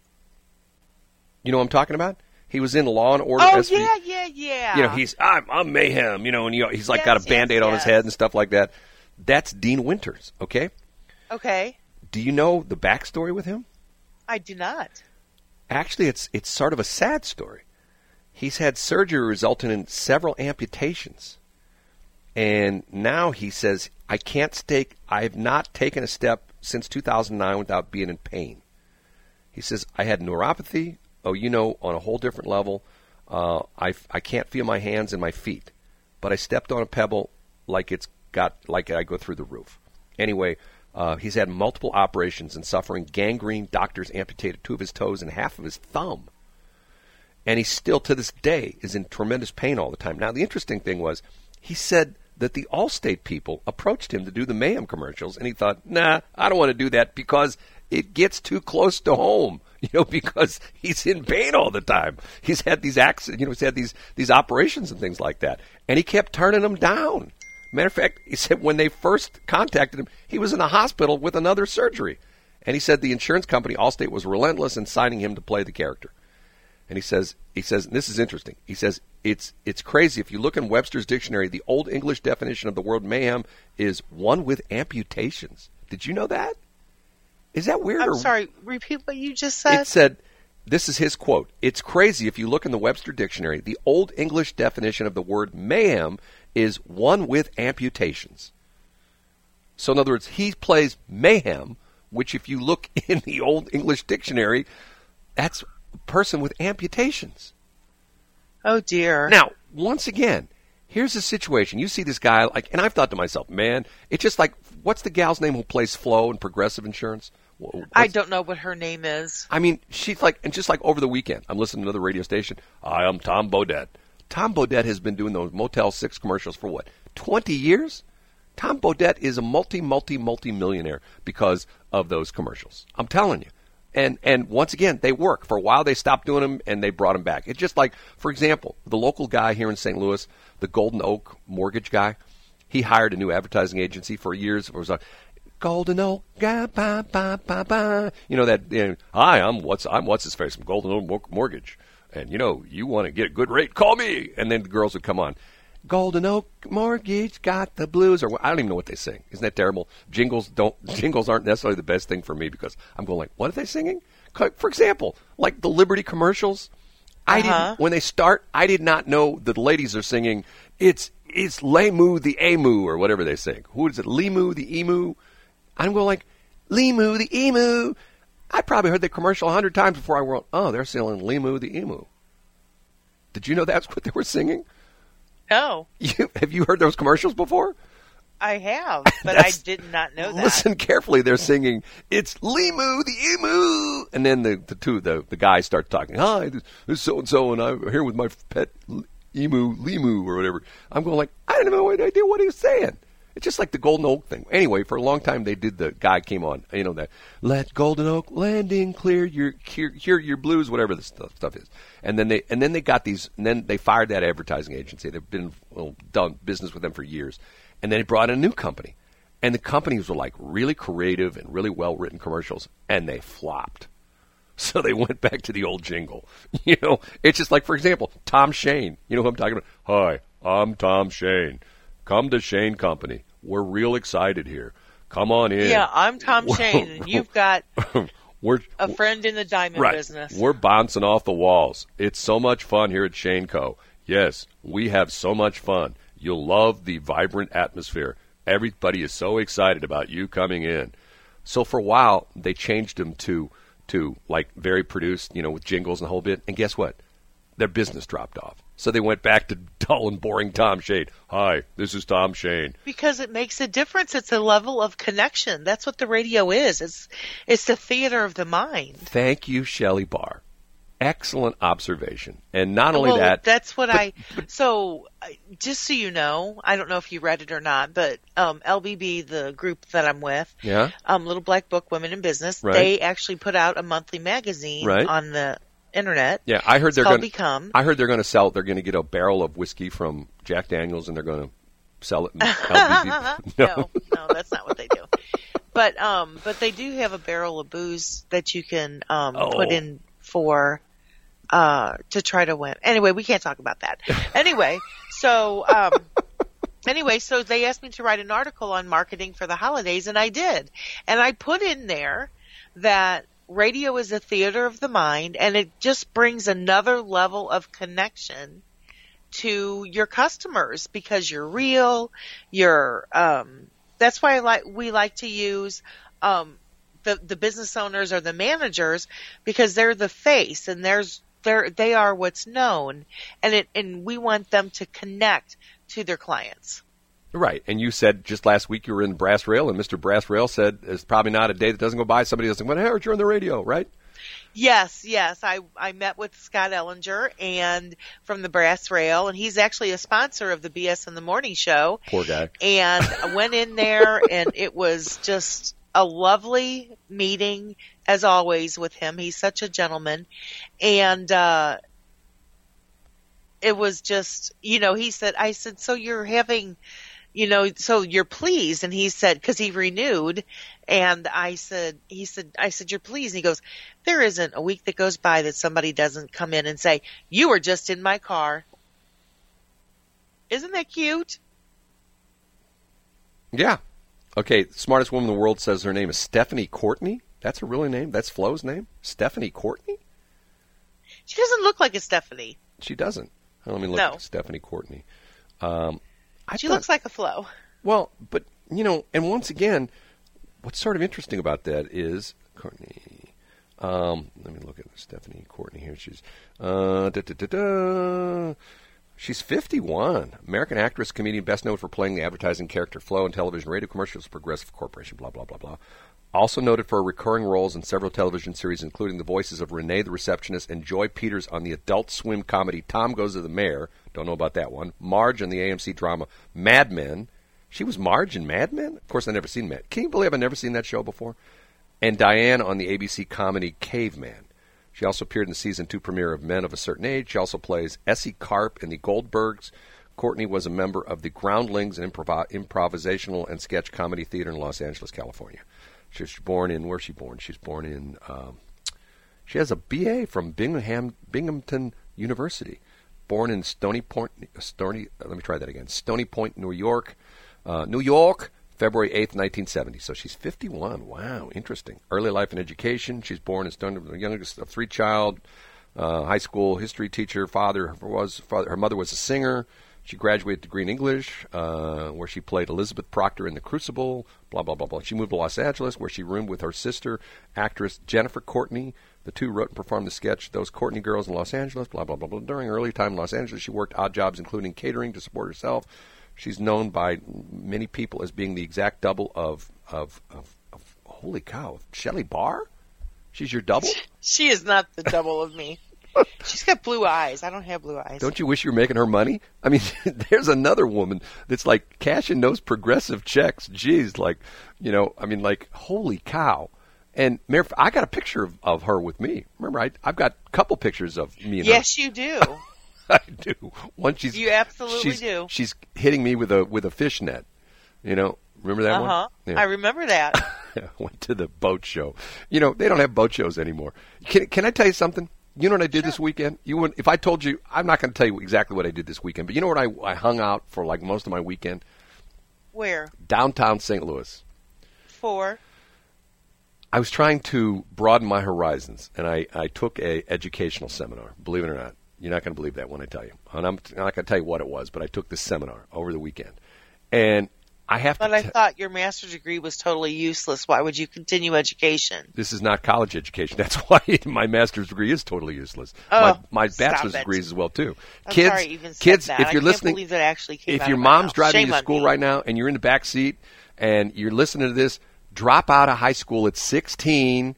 You know what I'm talking about? He was in Law and Order. Oh, S V U. yeah, yeah, yeah. You know, he's I'm, I'm mayhem. You know, and he, he's like yes, got a Band-Aid yes, on yes. his head and stuff like that. That's Dean Winters. Okay. Okay. Do you know the backstory with him? I do not. Actually, it's it's sort of a sad story. He's had surgery resulting in several amputations. And now he says, I can't stake, I have not taken a step since two thousand nine without being in pain. He says, I had neuropathy, oh, you know, on a whole different level. Uh, I, I can't feel my hands and my feet. But I stepped on a pebble like it's got, like I go through the roof. Anyway, uh, he's had multiple operations and suffering gangrene. Doctors amputated two of his toes and half of his thumb. And he still, to this day, is in tremendous pain all the time. Now, the interesting thing was, he said that the Allstate people approached him to do the Mayhem commercials, and he thought, nah, I don't want to do that because it gets too close to home, you know, because he's in pain all the time. He's had these accidents, you know, he's had these, these operations and things like that, and he kept turning them down. Matter of fact, he said when they first contacted him, he was in a hospital with another surgery, and he said the insurance company, Allstate, was relentless in signing him to play the character. And he says, he says, and this is interesting. He says, it's it's crazy. If you look in Webster's dictionary, the old English definition of the word mayhem is one with amputations. Did you know that? Is that weird? I'm or... sorry. Repeat what you just said. It said, this is his quote. It's crazy. If you look in the Webster dictionary, the old English definition of the word mayhem is one with amputations. So in other words, he plays mayhem, which if you look in the old English dictionary, that's person with amputations. Oh dear. Now, once again, here's the situation. You see this guy, like, and I've thought to myself, man, it's just like, what's the gal's name who plays Flo in Progressive Insurance? What's, I don't know what her name is. I mean, she's like, and just like over the weekend, I'm listening to another radio station. I am Tom Baudet. Tom Baudet has been doing those Motel six commercials for what, twenty years? Tom Baudet is a multi, multi, multi millionaire because of those commercials. I'm telling you. And and once again, they work. For a while, they stopped doing them, and they brought them back. It's just like, for example, the local guy here in Saint Louis, the Golden Oak Mortgage guy, he hired a new advertising agency for years. It was like, Golden Oak, ba, ba, ba, ba. You know, that, you know, hi, I'm what's I'm what's his face from Golden Oak Mortgage. And, you know, you want to get a good rate, call me. And then the girls would come on. Golden Oak Mortgage got the blues, or I don't even know what they sing. Isn't that terrible? Jingles don't jingles aren't necessarily the best thing for me because I'm going like, what are they singing? For example, like the Liberty commercials, I uh-huh. didn't, when they start, I did not know that the ladies are singing, it's it's Lemu the Emu or whatever they sing. Who is it? Lemu the Emu? I'm going like, Lemu the Emu. I probably heard the commercial a hundred times before I went, oh, they're selling Lemu the Emu. Did you know that's what they were singing? No. You, have you heard those commercials before? I have, but I did not know that. Listen carefully. They're singing, it's Lemu the Emu. And then the, the two, the, the guys start talking. Hi, this is so-and-so, and I'm here with my pet emu, Lemu, or whatever. I'm going like, I don't know what I did. What are you saying? It's just like the Golden Oak thing. Anyway, for a long time, they did the guy came on, you know, that let Golden Oak landing clear your hear, hear your blues, whatever the stuff, stuff is. And then they and then they got these, and then they fired that advertising agency. They've been well, done business with them for years. And then they brought in a new company. And the companies were like really creative and really well-written commercials, and they flopped. So they went back to the old jingle. You know, it's just like, for example, Tom Shane. You know who I'm talking about? Hi, I'm Tom Shane. Come to Shane Company. We're real excited here. Come on in. Yeah, I'm Tom Shane, and you've got we're, a friend in the diamond right. business. We're bouncing off the walls. It's so much fun here at Shane Co. Yes, we have so much fun. You'll love the vibrant atmosphere. Everybody is so excited about you coming in. So for a while, they changed them to, to like, very produced, you know, with jingles and the whole bit. And guess what? Their business dropped off. So they went back to dull and boring Tom Shane. Hi, this is Tom Shane. Because it makes a difference. It's a level of connection. That's what the radio is. It's, it's the theater of the mind. Thank you, Shelley Barr. Excellent observation. And not only well, that. That's what but, I. So just so you know, I don't know if you read it or not, but um, L B B, the group that I'm with, yeah. um, Little Black Book Women in Business, right. they actually put out a monthly magazine right. on the internet. Yeah, I heard it's they're going to I heard they're going to sell. They're going to get a barrel of whiskey from Jack Daniels and they're going to sell it. In L B B. no, no, that's not what they do. But um, but they do have a barrel of booze that you can um oh. put in for. Uh, to try to win. Anyway, we can't talk about that. Anyway, so um, anyway, so they asked me to write an article on marketing for the holidays, and I did. And I put in there that radio is a theater of the mind, and it just brings another level of connection to your customers because you're real. You're um, that's why I like we like to use. Um, The, the business owners or the managers because they're the face and there's they're they are what's known and it and we want them to connect to their clients. Right. And you said just last week you were in Brass Rail and Mister Brass Rail said it's probably not a day that doesn't go by somebody doesn't go, hey, you're on the radio, right? Yes, yes. I, I met with Scott Ellinger and from the Brass Rail, and he's actually a sponsor of the B S in the Morning show. Poor guy. And I went in there and it was just a lovely meeting, as always, with him. He's such a gentleman. And uh, it was just, you know, he said, I said, so you're having, you know, so you're pleased. And he said, because he renewed. And I said, he said, I said, you're pleased. And he goes, there isn't a week that goes by that somebody doesn't come in and say, you were just in my car. Isn't that cute? Yeah. Okay, smartest woman in the world says her name is Stephanie Courtney. That's her really name. That's Flo's name. Stephanie Courtney? She doesn't look like a Stephanie. She doesn't. Let me look no. at Stephanie Courtney. Um, I she thought, looks like a Flo. Well, but, you know, and once again, what's sort of interesting about that is, Courtney, um, let me look at Stephanie Courtney here. She's, uh, da-da-da-da. She's fifty-one, American actress, comedian, best known for playing the advertising character Flo in television, radio commercials, Progressive Corporation, blah, blah, blah, blah. Also noted for recurring roles in several television series, including the voices of Renee the Receptionist and Joy Peters on the Adult Swim comedy Tom Goes to the Mayor. Don't know about that one. Marge on the A M C drama Mad Men. She was Marge in Mad Men? Of course, I've never seen Mad. Can you believe I've never seen that show before? And Diane on the A B C comedy Caveman. She also appeared in the season two premiere of Men of a Certain Age. She also plays Essie Karp in The Goldbergs. Courtney was a member of the Groundlings, an improv- improvisational and sketch comedy theater in Los Angeles, California. She was born in, where's she born? She's born in, um, she has a B A from Bingham, Binghamton University. Born in Stony Point, Stony, let me try that again. Stony Point, New York, uh, New York. February eighth, nineteen seventy. So she's fifty-one. Wow, interesting. Early life and education. She's born in Stony, the youngest of three child. uh, high school history teacher. Father was father, her mother was a singer. She graduated to Green English, uh, where she played Elizabeth Proctor in The Crucible, blah, blah, blah, blah. She moved to Los Angeles, where she roomed with her sister, actress Jennifer Courtney. The two wrote and performed the sketch, Those Courtney Girls in Los Angeles, blah, blah, blah, blah. During her early time in Los Angeles, she worked odd jobs, including catering, to support herself. She's known by many people as being the exact double of, of, of, of holy cow, Shelley Barr? She's your double? She is not the double of me. She's got blue eyes. I don't have blue eyes. Don't you wish you were making her money? I mean, there's another woman that's like cashing those Progressive checks. Jeez, like, you know, I mean, like, holy cow. And Mayor, I got a picture of, of her with me. Remember, I, I've got a couple pictures of me and yes, her. Yes, you do. I do. One, she's you absolutely she's, do. She's hitting me with a with a fishnet. You know, remember that uh-huh. one? Uh-huh. Yeah. I remember that. I went to the boat show. You know, they don't have boat shows anymore. Can Can I tell you something? You know what I did sure. this weekend? You wouldn't, if I told you, I'm not going to tell you exactly what I did this weekend, but you know what I, I hung out for like most of my weekend? Where? Downtown Saint Louis. For? I was trying to broaden my horizons, and I, I took a educational seminar, believe it or not. You're not going to believe that when I tell you. And I'm, I'm not going to tell you what it was, but I took this seminar over the weekend. And I have but to. But I t- thought your master's degree was totally useless. Why would you continue education? This is not college education. That's why my master's degree is totally useless. Oh, my my bachelor's degree is as well too. I'm kids, sorry, I even said kids, that. If you're I listening, can't believe that actually came if out your of my mom's mouth. Driving Shame you to school me. Right now, and you're in the back seat, and you're listening to this, drop out of high school at sixteen.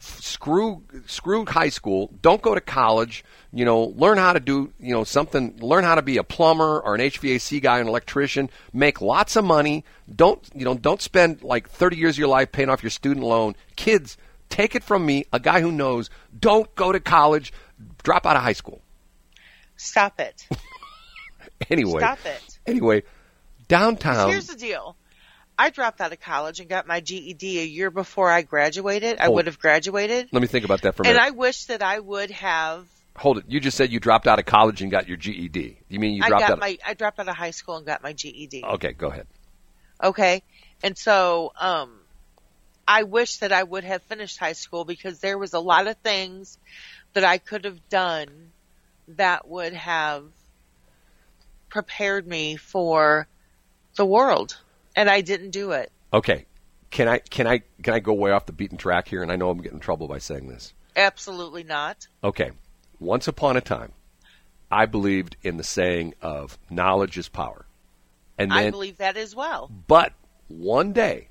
Screw, screw high school. Don't go to college. You know, learn how to do, you know, something. Learn how to be a plumber or an H V A C guy, an electrician. Make lots of money. Don't, you know, don't spend like thirty years of your life paying off your student loan. Kids, take it from me, a guy who knows. Don't go to college. Drop out of high school. Stop it. Anyway. Stop it. Anyway, downtown. Here's the deal. I dropped out of college and got my G E D a year before I graduated. I Hold would have graduated. Let me think about that for a minute. And I wish that I would have. Hold it. You just said you dropped out of college and got your G E D. You mean you dropped I got out? My, I dropped out of high school and got my G E D. Okay, go ahead. Okay. And so um, I wish that I would have finished high school because there was a lot of things that I could have done that would have prepared me for the world. And I didn't do it. Okay. Can I can I can I go way off the beaten track here? And I know I'm getting in trouble by saying this. Absolutely not. Okay. Once upon a time, I believed in the saying of knowledge is power. And then, I believe that as well. But one day,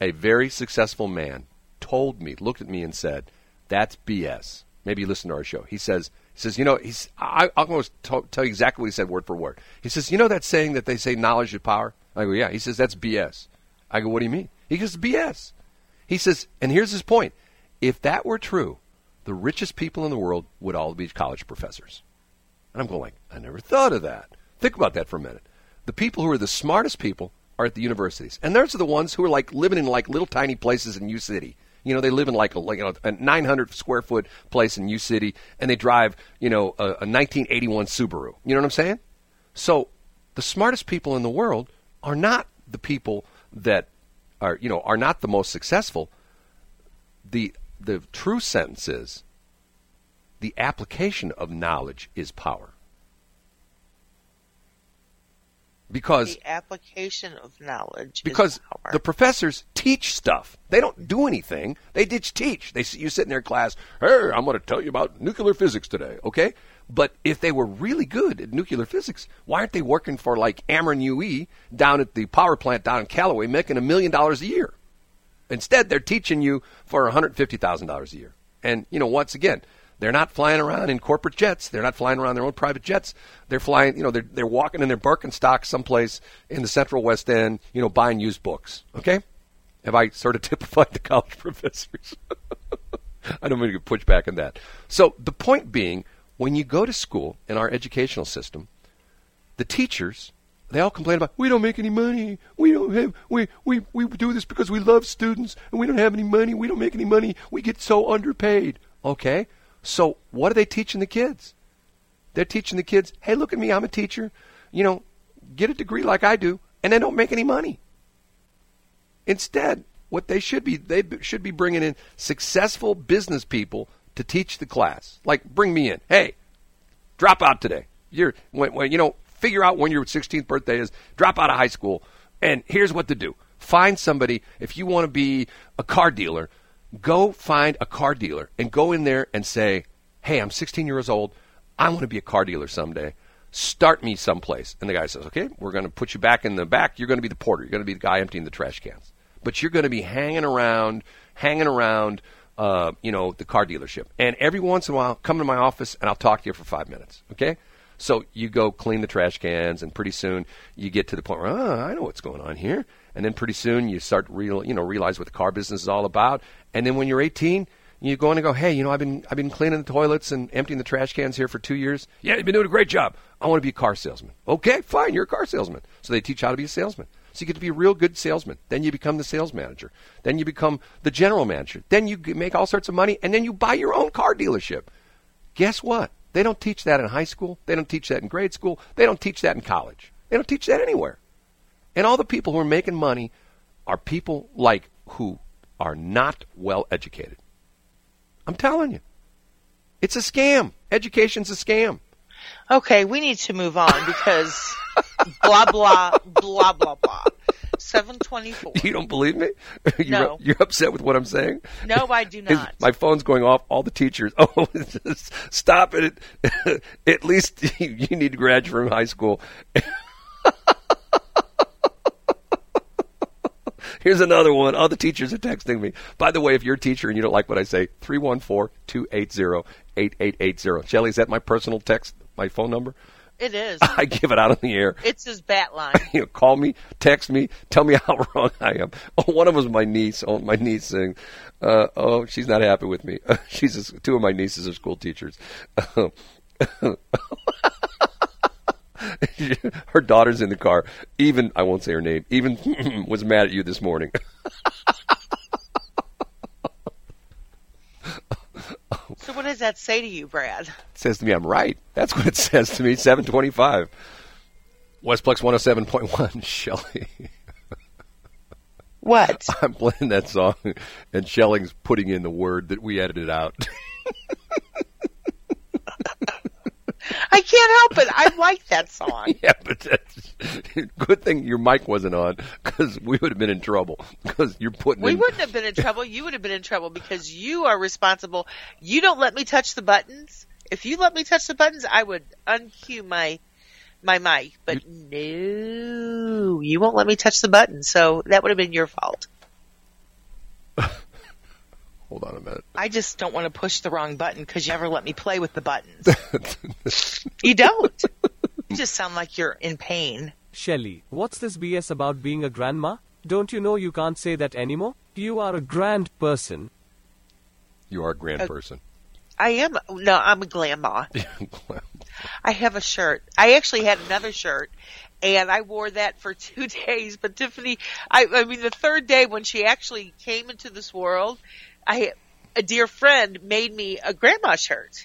a very successful man told me, looked at me and said, that's B S. Maybe you listen to our show. He says, he says, you know, he's I, I'll almost t- tell you exactly what he said word for word. He says, you know that saying that they say knowledge is power? I go, yeah. He says, that's B S. I go, what do you mean? He goes, B S. He says, and here's his point. If that were true, the richest people in the world would all be college professors. And I'm going like, I never thought of that. Think about that for a minute. The people who are the smartest people are at the universities. And those are the ones who are like living in like little tiny places in U City. You know, they live in like a, like, you know, a nine hundred square foot place in U City, and they drive, you know, a, a nineteen eighty-one Subaru. You know what I'm saying? So the smartest people in the world are not the people that are, you know, are not the most successful. The the true sentence is the application of knowledge is power. Because the application of knowledge because is power. The professors teach stuff. They don't do anything. They just teach. They you sit in their class, hey, I'm going to tell you about nuclear physics today, okay? But if they were really good at nuclear physics, why aren't they working for like Ameren U E down at the power plant down in Callaway making a million dollars a year? Instead, they're teaching you for one hundred fifty thousand dollars a year. And, you know, once again, they're not flying around in corporate jets. They're not flying around their own private jets. They're flying, you know, they're, they're walking in their Birkenstock someplace in the Central West End, you know, buying used books. Okay? Have I sort of typified the college professors? I don't mean to get pushed back on that. So the point being, when you go to school in our educational system, the teachers, they all complain about, we don't make any money. We don't have, we, we, we do this because we love students and we don't have any money. We don't make any money. We get so underpaid. Okay? So what are they teaching the kids? They're teaching the kids, hey, look at me. I'm a teacher. You know, get a degree like I do, and they don't make any money. Instead, what they should be, they should be bringing in successful business people to teach the class. Like, bring me in. Hey, drop out today. You're when, when you know, figure out when your sixteenth birthday is. Drop out of high school, and here's what to do. Find somebody. If you want to be a car dealer, go find a car dealer and go in there and say, hey, I'm sixteen years old. I want to be a car dealer someday. Start me someplace. And the guy says, okay, we're going to put you back in the back. You're going to be the porter. You're going to be the guy emptying the trash cans. But you're going to be hanging around, hanging around, uh, you know, the car dealership. And every once in a while, come to my office, and I'll talk to you for five minutes, okay? So you go clean the trash cans, and pretty soon you get to the point where, oh, I know what's going on here. And then pretty soon you start to real, you know, realize what the car business is all about. And then when you're eighteen, you go in and go, hey, you know, I've been I've been cleaning the toilets and emptying the trash cans here for two years. Yeah, you've been doing a great job. I want to be a car salesman. Okay, fine, you're a car salesman. So they teach how to be a salesman. So you get to be a real good salesman. Then you become the sales manager. Then you become the general manager. Then you make all sorts of money, and then you buy your own car dealership. Guess what? They don't teach that in high school. They don't teach that in grade school. They don't teach that in college. They don't teach that anywhere. And all the people who are making money are people like who are not well educated. I'm telling you. It's a scam. Education's a scam. Okay, we need to move on because blah, blah, blah, blah, blah. seven twenty-four. You don't believe me? You're, no. You're upset with what I'm saying? No, I do not. My phone's going off. All the teachers, oh, stop it. At least you need to graduate from high school. Here's another one. All the teachers are texting me. By the way, if you're a teacher and you don't like what I say, three one four, two eight zero, eight eight eight zero. Shelley, is that my personal text, my phone number? It is. I give it out on the air. It's his bat line. You know, call me, text me, tell me how wrong I am. Oh, one of them is my niece. Oh, my niece saying, uh, oh, she's not happy with me. Uh, she's a, two of my nieces are school teachers. Uh, her daughter's in the car. Even, I won't say her name, even was mad at you this morning. So what does that say to you, Brad? It says to me I'm right. That's what it says to me. seven twenty-five. Westplex one oh seven point one, Shelley. What? I'm playing that song, and Shelley's putting in the word that we edited out. I can't help it. I like that song. Yeah, but that's good thing your mic wasn't on, because we would have been in trouble. Because you're putting. We in... wouldn't have been in trouble. You would have been in trouble because you are responsible. You don't let me touch the buttons. If you let me touch the buttons, I would uncue my my mic. But you... no, you won't let me touch the button. So that would have been your fault. Hold on a minute. I just don't want to push the wrong button because you never let me play with the buttons. You don't. You just sound like you're in pain. Shelley, what's this B S about being a grandma? Don't you know you can't say that anymore? You are a grand person. You are a grand uh, person. I am. No, I'm a glamma. I have a shirt. I actually had another shirt. And I wore that for two days. But Tiffany, I, I mean, the third day when she actually came into this world, I, a dear friend made me a grandma shirt,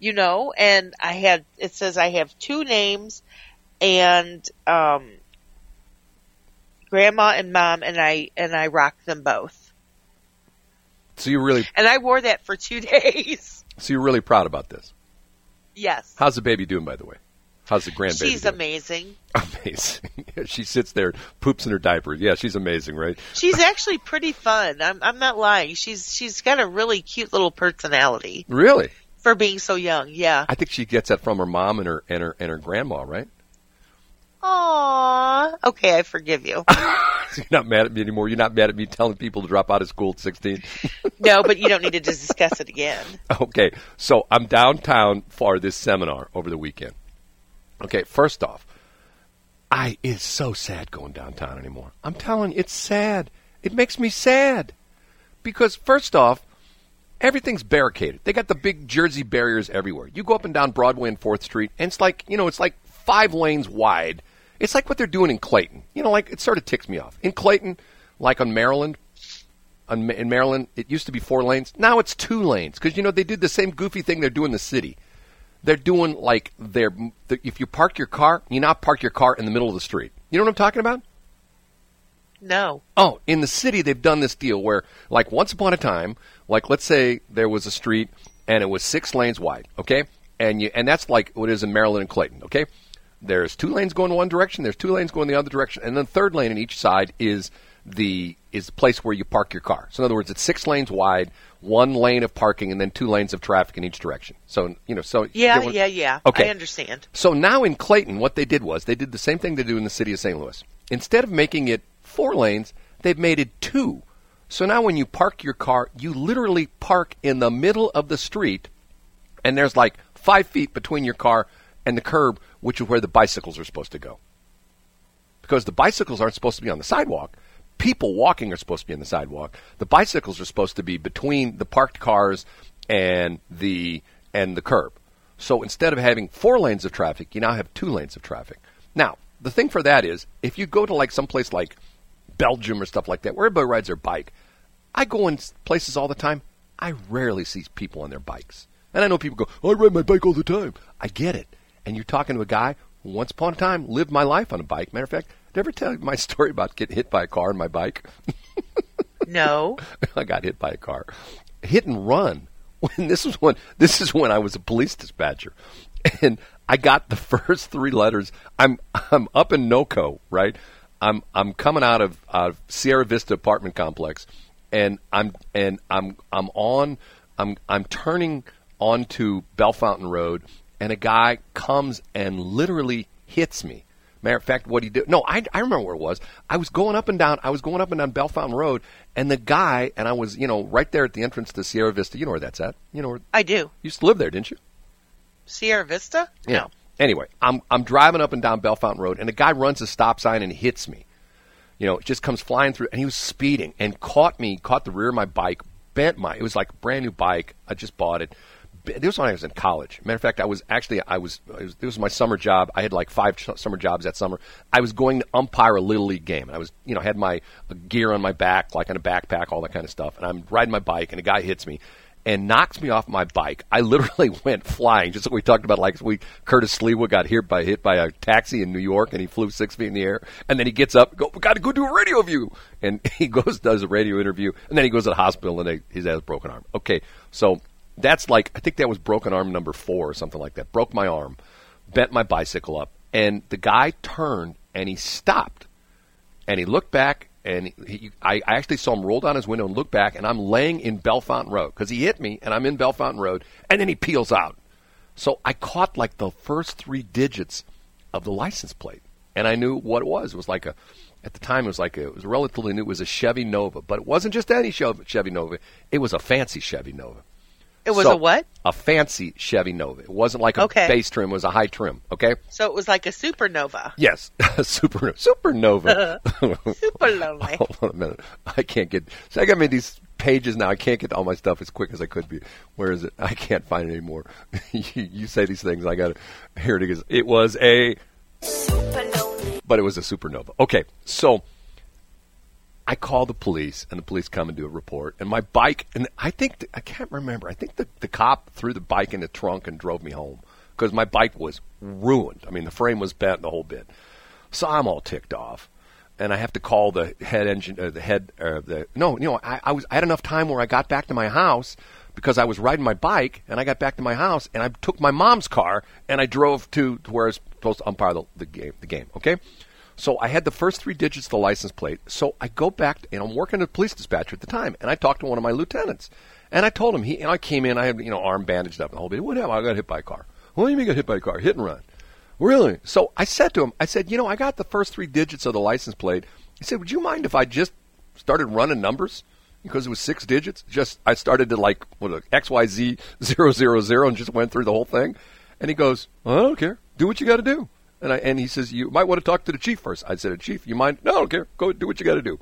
you know, and I had, it says I have two names and, um, grandma and mom, and I, and I rock them both. So you really, and I wore that for two days. So you're really proud about this? Yes. How's the baby doing, by the way? How's the grandbaby? She's doing? Amazing. Amazing. She sits there, poops in her diapers. Yeah, she's amazing, right? She's actually pretty fun. I'm I'm not lying. She's she's got a really cute little personality. Really? For being so young, yeah. I think she gets that from her mom and her and her and her grandma, right? Aww. Okay, I forgive you. You're not mad at me anymore. You're not mad at me telling people to drop out of school at sixteen. No, but you don't need to discuss it again. Okay. So I'm downtown for this seminar over the weekend. Okay, first off, I is so sad going downtown anymore. I'm telling you, it's sad. It makes me sad. Because first off, everything's barricaded. They got the big Jersey barriers everywhere. You go up and down Broadway and fourth Street, and it's like, you know, it's like five lanes wide. It's like what they're doing in Clayton. You know, like, it sort of ticks me off. In Clayton, like on Maryland, on, in Maryland, it used to be four lanes. Now it's two lanes because, you know, they did the same goofy thing they're doing in the city. They're doing like they're, if you park your car, you not park your car in the middle of the street. You know what I'm talking about? No. Oh, in the city, they've done this deal where, like, once upon a time, like, let's say there was a street and it was six lanes wide, okay? And you, and that's like what it is in Maryland and Clayton, okay? There's two lanes going one direction, there's two lanes going the other direction, and then the third lane in each side is the is the place where you park your car. So in other words, it's six lanes wide, one lane of parking, and then two lanes of traffic in each direction. So, you know, so... Yeah, you know, yeah, yeah. Okay. I understand. So now in Clayton, what they did was they did the same thing they do in the city of Saint Louis. Instead of making it four lanes, they've made it two. So now when you park your car, you literally park in the middle of the street, and there's like five feet between your car and the curb, which is where the bicycles are supposed to go. Because the bicycles aren't supposed to be on the sidewalk. People walking are supposed to be on the sidewalk. The bicycles are supposed to be between the parked cars and the and the curb. So instead of having four lanes of traffic, you now have two lanes of traffic. Now, the thing for that is, if you go to like someplace like Belgium or stuff like that, where everybody rides their bike, I go in places all the time. I rarely see people on their bikes. And I know people go, oh, I ride my bike all the time. I get it. And you're talking to a guy who once upon a time lived my life on a bike. Matter of fact, did I ever tell you my story about getting hit by a car on my bike? No. I got hit by a car. Hit and run. When this was when this is when I was a police dispatcher. And I got the first three letters. I'm I'm up in NoCo, right? I'm I'm coming out of uh, Sierra Vista apartment complex, and I'm and I'm I'm on I'm I'm turning onto Bellefontaine Road, and a guy comes and literally hits me. Matter of fact, what he did? No, I, I remember where it was. I was going up and down. I was going up and down Bellefontaine Road, and the guy and I was, you know, right there at the entrance to Sierra Vista. You know where that's at? You know where? I do. You used to live there, didn't you? Sierra Vista? Yeah. No. Anyway, I'm I'm driving up and down Bellefontaine Road, and a guy runs a stop sign and hits me. You know, it just comes flying through, and he was speeding and caught me, caught the rear of my bike, bent my. It was like a brand new bike. I just bought it. This was when I was in college. Matter of fact, I was actually, I was, it was, it was my summer job. I had like five ch- summer jobs that summer. I was going to umpire a Little League game. And I was, you know, had my gear on my back, like on a backpack, all that kind of stuff. And I'm riding my bike, and a guy hits me and knocks me off my bike. I literally went flying, just like we talked about, like we Curtis Slewa got hit by, hit by a taxi in New York, and he flew six feet in the air. And then he gets up and goes, we got to go do a radio interview. And he goes, does a radio interview, and then he goes to the hospital, and they, his has a broken arm. Okay, so... That's like, I think that was broken arm number four or something like that. Broke my arm, bent my bicycle up, and the guy turned and he stopped. And he looked back, and he, I, I actually saw him roll down his window and look back, and I'm laying in Bellefontaine Road because he hit me, and I'm in Bellefontaine Road, and then he peels out. So I caught like the first three digits of the license plate, and I knew what it was. It was like a, at the time it was like a, it was relatively new. It was a Chevy Nova, but it wasn't just any Chevy Nova. It was a fancy Chevy Nova. It was so, a what? A fancy Chevy Nova. It wasn't like a okay. base trim. It was a high trim, okay? So it was like a supernova. Yes, a super, supernova. Supernova. Hold on a minute. I can't get – so I got me these pages now. I can't get to all my stuff as quick as I could be. Where is it? I can't find it anymore. you, you say these things. I got to – here it is. It was a – supernova. But it was a supernova. Okay, so – I call the police, and the police come and do a report. And my bike, and I think, the, I can't remember, I think the, the cop threw the bike in the trunk and drove me home because my bike was ruined. I mean, the frame was bent, the whole bit. So I'm all ticked off, and I have to call the head engine, uh, the head, uh, the, no, you know, I, I was, I had enough time where I got back to my house because I was riding my bike, and I got back to my house, and I took my mom's car, and I drove to, to where I was supposed to umpire the, the game, the game, okay? So I had the first three digits of the license plate. So I go back, and I'm working at a police dispatcher at the time, and I talked to one of my lieutenants. And I told him, he, and I came in, I had, you know, arm bandaged up and the whole bit. What happened? I got hit by a car. What do you mean got hit by a car? Hit and run. Really? So I said to him, I said, you know, I got the first three digits of the license plate. He said, would you mind if I just started running numbers? Because it was six digits. Just, I started to like, what, X Y Z zero zero zero and just went through the whole thing. And he goes, well, I don't care. Do what you got to do. And, I, and he says, you might want to talk to the chief first. I said, Chief, you mind? No, I don't care. Go do what you got to do.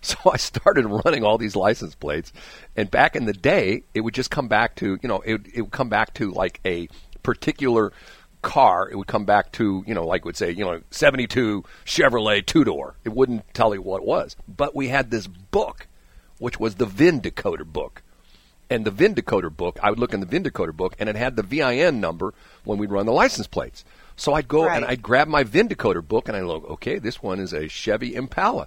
So I started running all these license plates. And back in the day, it would just come back to, you know, it, it would come back to like a particular car. It would come back to, you know, like would say, you know, seventy-two Chevrolet two-door. It wouldn't tell you what it was. But we had this book, which was the V I N decoder book. And the V I N decoder book, I would look in the V I N decoder book, and it had the V I N number when we'd run the license plates. So I'd go right. and I'd grab my V I N decoder book, and I'd look, okay, this one is a Chevy Impala.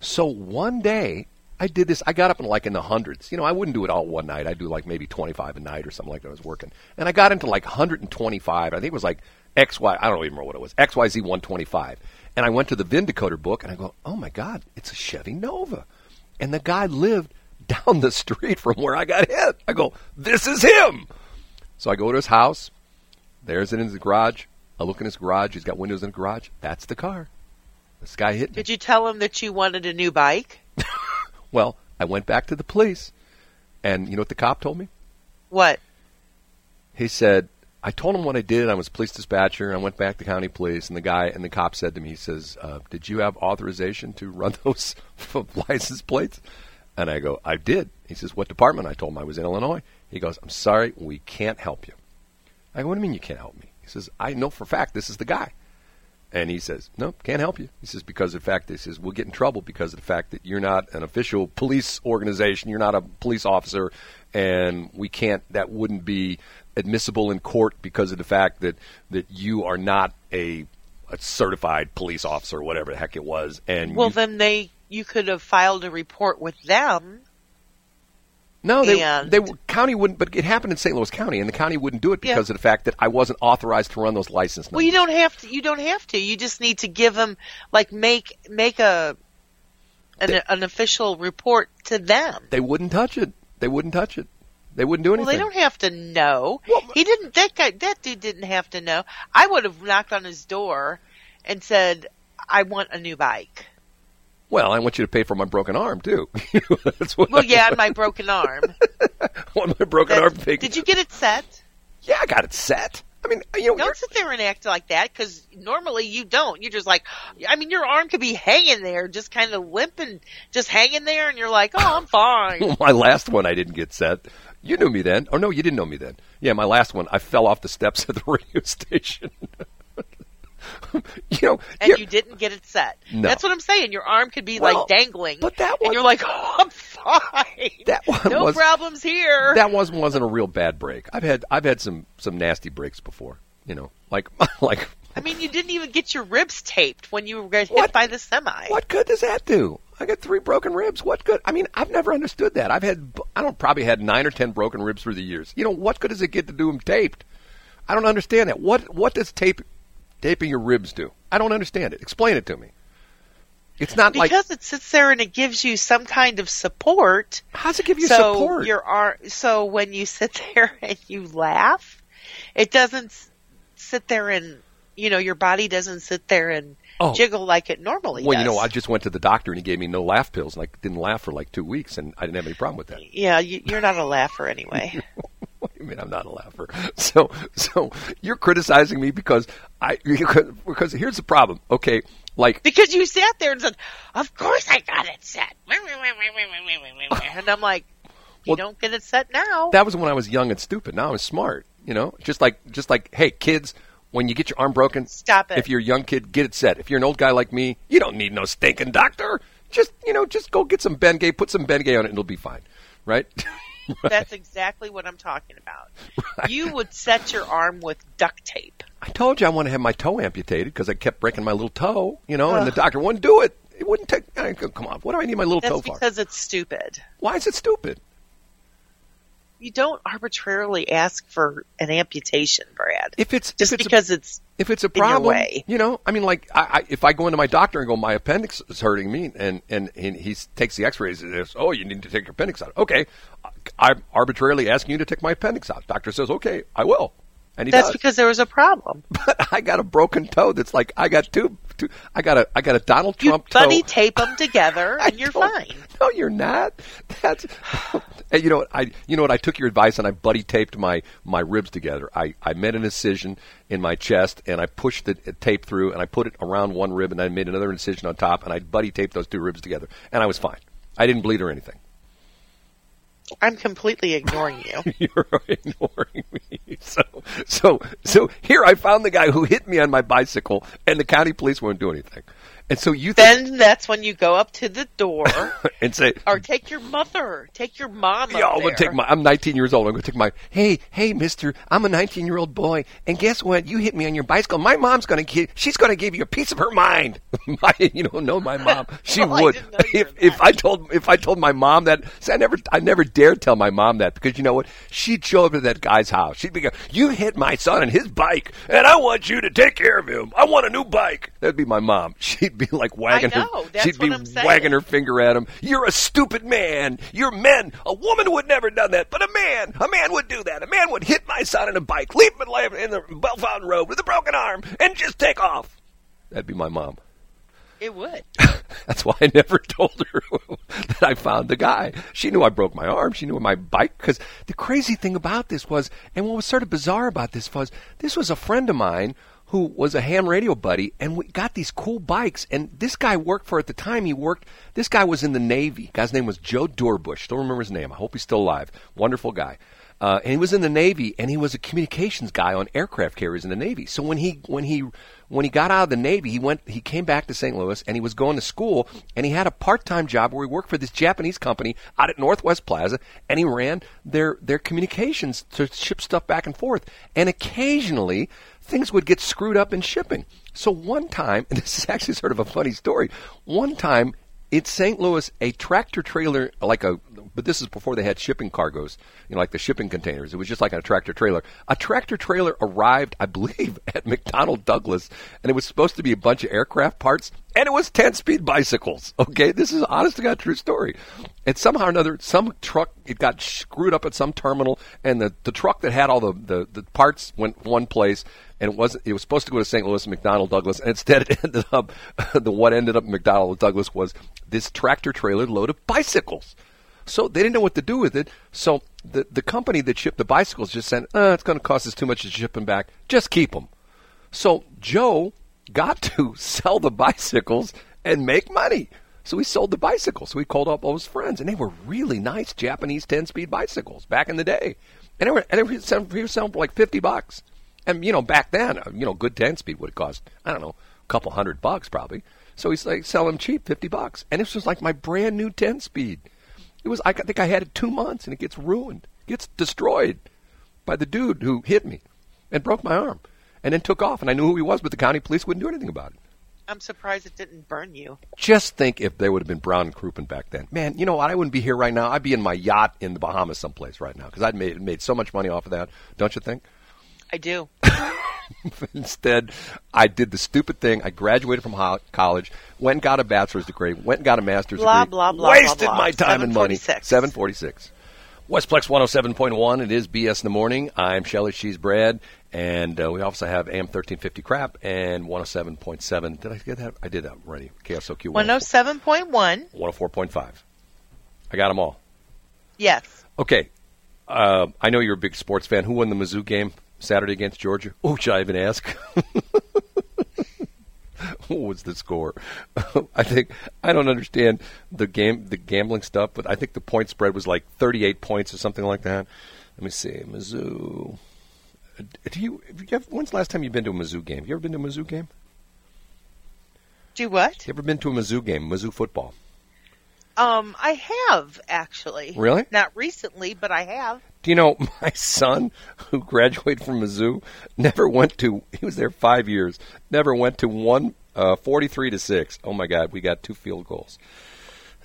So one day, I did this. I got up in like in the hundreds. You know, I wouldn't do it all one night. I'd do like maybe twenty-five a night or something like that. I was working. And I got into like one hundred twenty-five. I think it was like X Y. I don't even remember what it was. X Y Z one twenty-five. And I went to the VIN decoder book, and I go, oh, my God, it's a Chevy Nova. And the guy lived down the street from where I got hit. I go, this is him. So I go to his house. There's it in his garage. I look in his garage. He's got windows in the garage. That's the car. This guy hit me. Did you tell him that you wanted a new bike? Well, I went back to the police, and you know what the cop told me? What? He said, I told him what I did. I was police dispatcher, and I went back to county police, and the guy and the cop said to me, he says, uh, did you have authorization to run those license plates? And I go, I did. He says, what department? I told him I was in Illinois. He goes, I'm sorry, we can't help you. I go, what do you mean you can't help me? He says, I know for a fact this is the guy. And he says, no, can't help you. He says, because of the fact, he says, we'll get in trouble because of the fact that you're not an official police organization. You're not a police officer. And we can't, that wouldn't be admissible in court because of the fact that, that you are not a, a certified police officer or whatever the heck it was. And Well, you, then they, you could have filed a report with them. No, they, and... they county wouldn't, but it happened in Saint Louis County, and the county wouldn't do it because yeah. of the fact that I wasn't authorized to run those license numbers. Well, you don't have to. You don't have to. You just need to give them, like, make make a an, they, an official report to them. They wouldn't touch it. They wouldn't touch it. They wouldn't do anything. Well, they don't have to know. Well, he didn't. That guy, that dude, didn't have to know. I would have knocked on his door and said, "I want a new bike." Well, I want you to pay for my broken arm, too. That's what well, I yeah, want. my broken arm. I want my broken That's, arm thing. Did you get it set? Yeah, I got it set. I mean, you know. Don't you're... sit there and act like that, because normally you don't. You're just like, I mean, your arm could be hanging there, just kind of limping, just hanging there, and you're like, oh, I'm fine. My last one I didn't get set. You knew me then. Oh, no, you didn't know me then. Yeah, my last one, I fell off the steps of the radio station. You know, and you didn't get it set. No. That's what I'm saying. Your arm could be well, like dangling, but that one, and you're like, "Oh, I'm fine. That one no was, problems here." That one wasn't a real bad break. I've had I've had some, some nasty breaks before. You know, like like. I mean, you didn't even get your ribs taped when you were hit what, by the semi. What good does that do? I got three broken ribs. What good? I mean, I've never understood that. I've had I don't probably had nine or ten broken ribs through the years. You know, what good does it get to do them taped? I don't understand that. What what does tape? Taping your ribs do? I don't understand it. Explain it to me. It's not because like because it sits there and it gives you some kind of support. How does it give you so support? Your arm, so when you sit there and you laugh, it doesn't sit there and you know your body doesn't sit there and oh. jiggle like it normally. Well, does. you know, I just went to the doctor and he gave me no laugh pills, and I didn't laugh for like two weeks, and I didn't have any problem with that. Yeah, you, you're not a laugher anyway. What do you mean I'm not a laugher? So, so you're criticizing me because I because here's the problem. Okay, like because you sat there and said, "Of course I got it set," and I'm like, "You well, don't get it set now." That was when I was young and stupid. Now I'm smart. You know, just like just like, hey, kids, when you get your arm broken, stop it. If you're a young kid, get it set. If you're an old guy like me, you don't need no stinking doctor. Just you know, just go get some Bengay, put some Bengay on it, and it'll be fine, right? Right. That's exactly what I'm talking about. Right. You would set your arm with duct tape. I told you I want to have my toe amputated because I kept breaking my little toe, you know, Ugh. and the doctor wouldn't do it. It wouldn't take. I go, come on, what do I need my little That's toe for? That's because it's stupid. Why is it stupid? You don't arbitrarily ask for an amputation, Brad. If it's just if it's because a, it's if it's a problem, you know. I mean, like, I, I, if I go into my doctor and go, my appendix is hurting me, and and, and he takes the X-rays and says, oh, you need to take your appendix out. Okay, I'm arbitrarily asking you to take my appendix out. Doctor says, okay, I will, and he that's does. Because there was a problem. But I got a broken toe. That's like I got two, two I got a I got a Donald Trump you toe. Buddy tape them together, and you're fine. No, you're not. That's. And you know what I? You know what I took your advice and I buddy taped my, my ribs together. I, I made an incision in my chest and I pushed the tape through and I put it around one rib and I made another incision on top and I buddy taped those two ribs together and I was fine. I didn't bleed or anything. I'm completely ignoring you. You're ignoring me. So so so here I found the guy who hit me on my bicycle and the county police wouldn't do anything. And so you th- then that's when you go up to the door and say, or take your mother, take your mom. Yeah, I'm gonna take my. I'm nineteen years old. I'm gonna take my. Hey, hey, mister, I'm a nineteen-year-old boy, and guess what? You hit me on your bicycle. My mom's gonna give. She's gonna give you a piece of her mind. my, you don't know my mom. She well, would. If, if I told, if I told my mom that, see, I never, I never dared tell my mom that because you know what? She'd show up at that guy's house. She'd be going, "You hit my son and his bike, and I want you to take care of him. I want a new bike." That'd be my mom. She'd be like wagging her, she'd be wagging her finger at him. You're a stupid man. You're men. A woman would never done that, but a man, a man would do that. A man would hit my son on a bike, leave him in the Bellefontaine Road with a broken arm, and just take off. That'd be my mom. It would. That's why I never told her that I found the guy. She knew I broke my arm. She knew my bike. Because the crazy thing about this was, and what was sort of bizarre about this was, this was a friend of mine who was a ham radio buddy, and we got these cool bikes. And this guy worked for, at the time he worked, this guy was in the Navy. The guy's name was Joe Dorbush. Don't remember his name. I hope he's still alive. Wonderful guy. Uh, and he was in the Navy, and he was a communications guy on aircraft carriers in the Navy. So when he when he when he got out of the Navy, he went he came back to Saint Louis, and he was going to school, and he had a part-time job where he worked for this Japanese company out at Northwest Plaza, and he ran their their communications to ship stuff back and forth. And occasionally, things would get screwed up in shipping. So one time, and this is actually sort of a funny story, one time in Saint Louis, a tractor trailer, like a, but this is before they had shipping cargoes, you know, like the shipping containers. It was just like a tractor trailer. A tractor trailer arrived, I believe, at McDonnell Douglas, and it was supposed to be a bunch of aircraft parts, and it was ten-speed bicycles, okay? This is honest to God true story. And somehow or another, some truck, it got screwed up at some terminal, and the, the truck that had all the, the, the parts went one place, and it wasn't. It was supposed to go to Saint Louis and McDonnell Douglas, and instead it ended up, the what ended up McDonnell Douglas was this tractor trailer load of bicycles. So they didn't know what to do with it. So the the company that shipped the bicycles just said, uh, it's going to cost us too much to ship them back. Just keep them. So Joe got to sell the bicycles and make money. So he sold the bicycles. So he called up all his friends, and they were really nice Japanese ten-speed bicycles back in the day. And they were, and they were selling, he was selling for like fifty bucks. And, you know, back then, you know, good ten-speed would have cost, I don't know, a couple hundred bucks probably. So he's like, sell them cheap, fifty bucks. And this was like my brand new ten-speed. It was, I think I had it two months, and it gets ruined, gets destroyed by the dude who hit me and broke my arm and then took off. And I knew who he was, but the county police wouldn't do anything about it. I'm surprised it didn't burn you. Just think if there would have been Brown and Krupp back then. Man, you know what? I wouldn't be here right now. I'd be in my yacht in the Bahamas someplace right now because I'd made, made so much money off of that, don't you think? I do. Instead, I did the stupid thing. I graduated from ho- college, went and got a bachelor's degree, went and got a master's blah, degree, blah, blah, wasted blah, blah. my time and money. seven forty-six Westplex one oh seven point one, it is B S in the Morning. I'm Shelley, she's Brad, and uh, we also have A M thirteen fifty Crap and one oh seven point seven. Did I get that? I did that already. K S L Q one oh seven point one. one oh four point five. I got them all. Yes. Okay. Uh, I know you're a big sports fan. Who won the Mizzou game Saturday against Georgia? Oh, should I even ask? What was the score? I think I don't understand the game, the gambling stuff, but I think the point spread was like thirty-eight points or something like that. Let me see, Mizzou. Do you? you have, when's the last time you've been to a Mizzou game? Have you ever been to a Mizzou game? Do what? You ever been to a Mizzou game? Mizzou football. Um, I have, actually. Really? Not recently, but I have. Do you know, my son, who graduated from Mizzou, never went to, he was there five years, never went to one, uh, forty-three to six. Oh, my God, we got two field goals.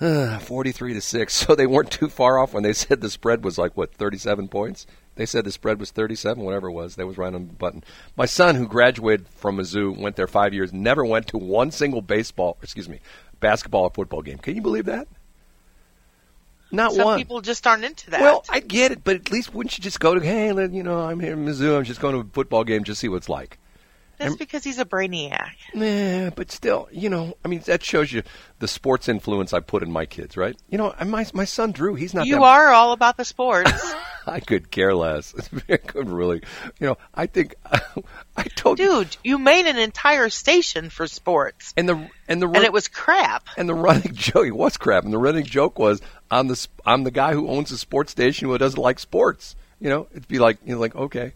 Uh, forty-three to six. So they weren't too far off when they said the spread was like, what, thirty-seven points? They said the spread was thirty-seven, whatever it was. That was right on the button. My son, who graduated from Mizzou, went there five years, never went to one single baseball, excuse me, basketball or football game. Can you believe that? Not Some one. people just aren't into that. Well, I get it, but at least wouldn't you just go to, hey, you know, I'm here in Mizzou. I'm just going to a football game just see what it's like. That's and, because he's a brainiac. Yeah, but still, you know, I mean, that shows you the sports influence I put in my kids, right? You know, my my son Drew, he's not. You that are all about the sports. I could care less. I could really, you know, I think I told you, dude, you made an entire station for sports, and the and the run, and it was crap, and the running joke it was crap, and the running joke was I'm the I'm the guy who owns a sports station who doesn't like sports. You know, it'd be like you know, like okay,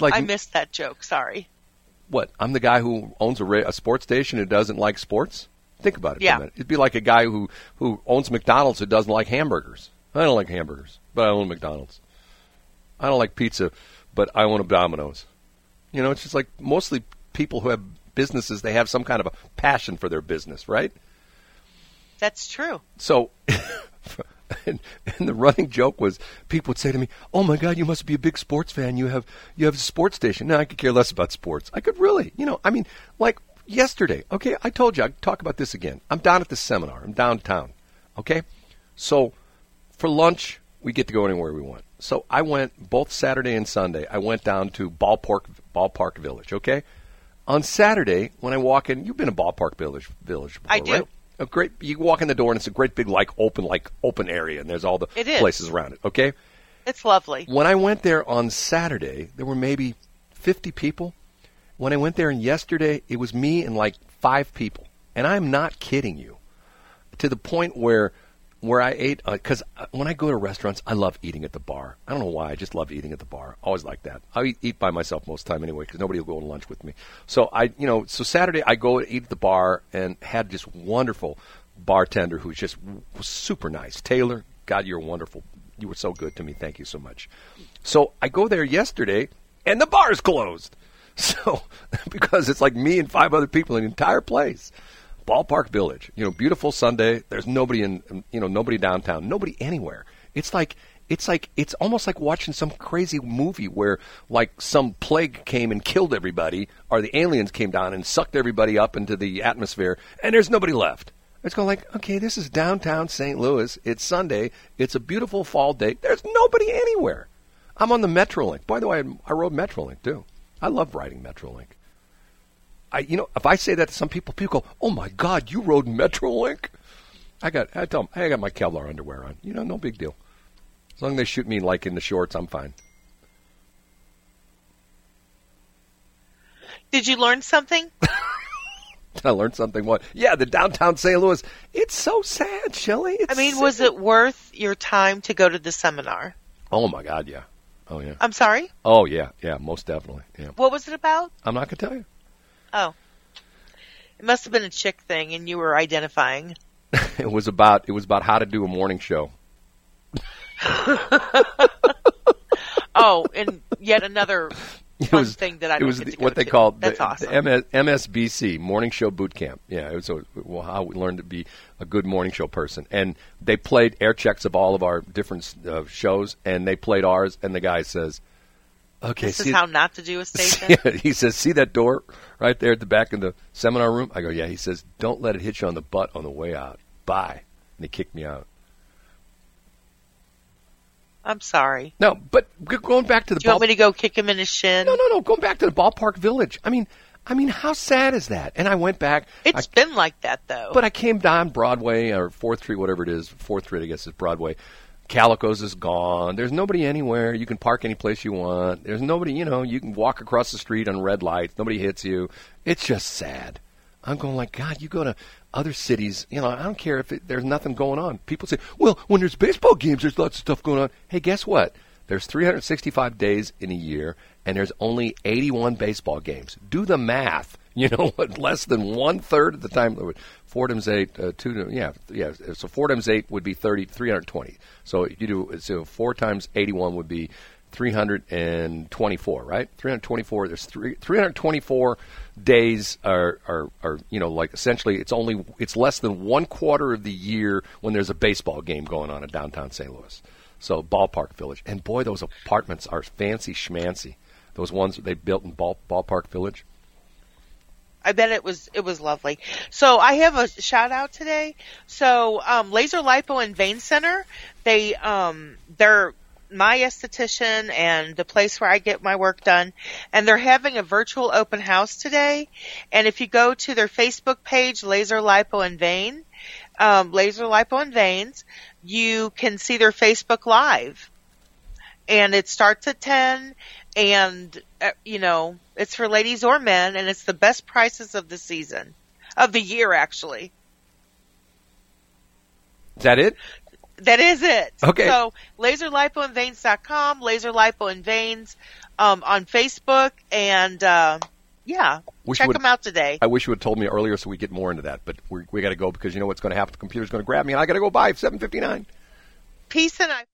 like I missed that joke. Sorry. What? I'm the guy who owns a, ra- a sports station who doesn't like sports? Think about it yeah. for a minute. It'd be like a guy who, who owns McDonald's who doesn't like hamburgers. I don't like hamburgers, but I own McDonald's. I don't like pizza, but I own a Domino's. You know, it's just like mostly people who have businesses, they have some kind of a passion for their business, right? That's true. So, and, and the running joke was people would say to me, oh, my God, you must be a big sports fan. You have you have a sports station. No, I could care less about sports. I could really, you know, I mean, like yesterday. Okay, I told you I'd talk about this again. I'm down at this seminar. I'm downtown. Okay, so for lunch, we get to go anywhere we want. So I went both Saturday and Sunday. I went down to Ballpark Ballpark Village, okay? On Saturday, when I walk in, you've been to Ballpark Village Village before, I do. Right? A great, you walk in the door, and it's a great big, like, open like open area, and there's all the places around it, okay? It's lovely. When I went there on Saturday, there were maybe fifty people. When I went there and yesterday, it was me and, like, five people. And I'm not kidding you, to the point where... Where I ate, because uh, when I go to restaurants, I love eating at the bar. I don't know why. I just love eating at the bar. Always like that. I eat, eat by myself most of the time anyway because nobody will go to lunch with me. So, I, you know, so Saturday I go to eat at the bar and had this wonderful bartender who's just was super nice. Taylor, God, you're wonderful. You were so good to me. Thank you so much. So I go there yesterday and the bar is closed. So because it's like me and five other people in the entire place. Ballpark Village, you know, beautiful Sunday. There's nobody in, you know, nobody downtown, nobody anywhere. It's like, it's like, it's almost like watching some crazy movie where like some plague came and killed everybody, or the aliens came down and sucked everybody up into the atmosphere, and there's nobody left. It's going like, okay, this is downtown Saint Louis. It's Sunday. It's a beautiful fall day. There's nobody anywhere. I'm on the Metrolink. By the way, I, I rode Metrolink too. I love riding Metrolink. I, you know, if I say that to some people, people go, "Oh my God, you rode Metrolink!" I got, I tell them, I got my Kevlar underwear on. You know, no big deal. As long as they shoot me like in the shorts, I'm fine. Did you learn something? Did I learn something? What? Yeah, the downtown Saint Louis. It's so sad, Shelley. It's I mean, sad. Was it worth your time to go to the seminar? Oh my God, yeah. Oh yeah. I'm sorry. Oh yeah, yeah, most definitely. Yeah. What was it about? I'm not gonna tell you. Oh, it must have been a chick thing, and you were identifying. It was about it was about how to do a morning show. Oh, and yet another fun was, thing that I didn't get to go to. What they called the, awesome. the M S B C Morning Show Boot Camp. Yeah, it was a, well, how we learned to be a good morning show person, and they played air checks of all of our different uh, shows, and they played ours, and the guy says. Okay, this is how not to do a station? He says, see that door right there at the back of the seminar room? I go, yeah. He says, don't let it hit you on the butt on the way out. Bye. And he kicked me out. I'm sorry. No, but going back to the ballpark. Do you ball- want me to go kick him in his shin? No, no, no. Going back to the Ballpark Village. I mean, I mean, how sad is that? And I went back. It's I, been like that, though. But I came down Broadway or fourth Street, whatever it is. fourth Street, I guess, is Broadway. Calico's is gone. There's nobody anywhere. You can park any place you want. There's nobody, you know, you can walk across the street on red lights. Nobody hits you. It's just sad. I'm going like, God, you go to other cities. You know, I don't care if it, there's nothing going on. People say, well, when there's baseball games, there's lots of stuff going on. Hey, guess what? There's three hundred sixty-five days in a year, and there's only eighty-one baseball games. Do the math. You know what? Less than one third of the time. Four times eight, uh, two. Yeah, yeah. So four times eight would be thirty, three hundred twenty. So you do so four times eighty-one would be three hundred and twenty-four, right? Three hundred twenty-four. There's three three hundred twenty-four days are, are are you know like essentially it's only it's less than one quarter of the year when there's a baseball game going on in downtown Saint Louis. So Ballpark Village, and boy, those apartments are fancy schmancy. Those ones that they built in ball, Ballpark Village. I bet it was it was lovely. So I have a shout out today. So um, Laser Lipo and Vein Center, they um, they're my esthetician and the place where I get my work done, and they're having a virtual open house today. And if you go to their Facebook page, Laser Lipo and Vein, um, Laser Lipo and Veins, you can see their Facebook Live, and it starts at ten. And, uh, you know, it's for ladies or men, and it's the best prices of the season. Of the year, actually. Is that it? That is it. Okay. So, laser lipo and veins dot com, Laser Lipo and Veins um, on Facebook, and uh, Yeah, wish check would, them out today. I wish you had told me earlier so we get more into that, but we we got to go because you know what's going to happen. The computer's going to grab me, and I got to go buy seven fifty-nine. Peace and I.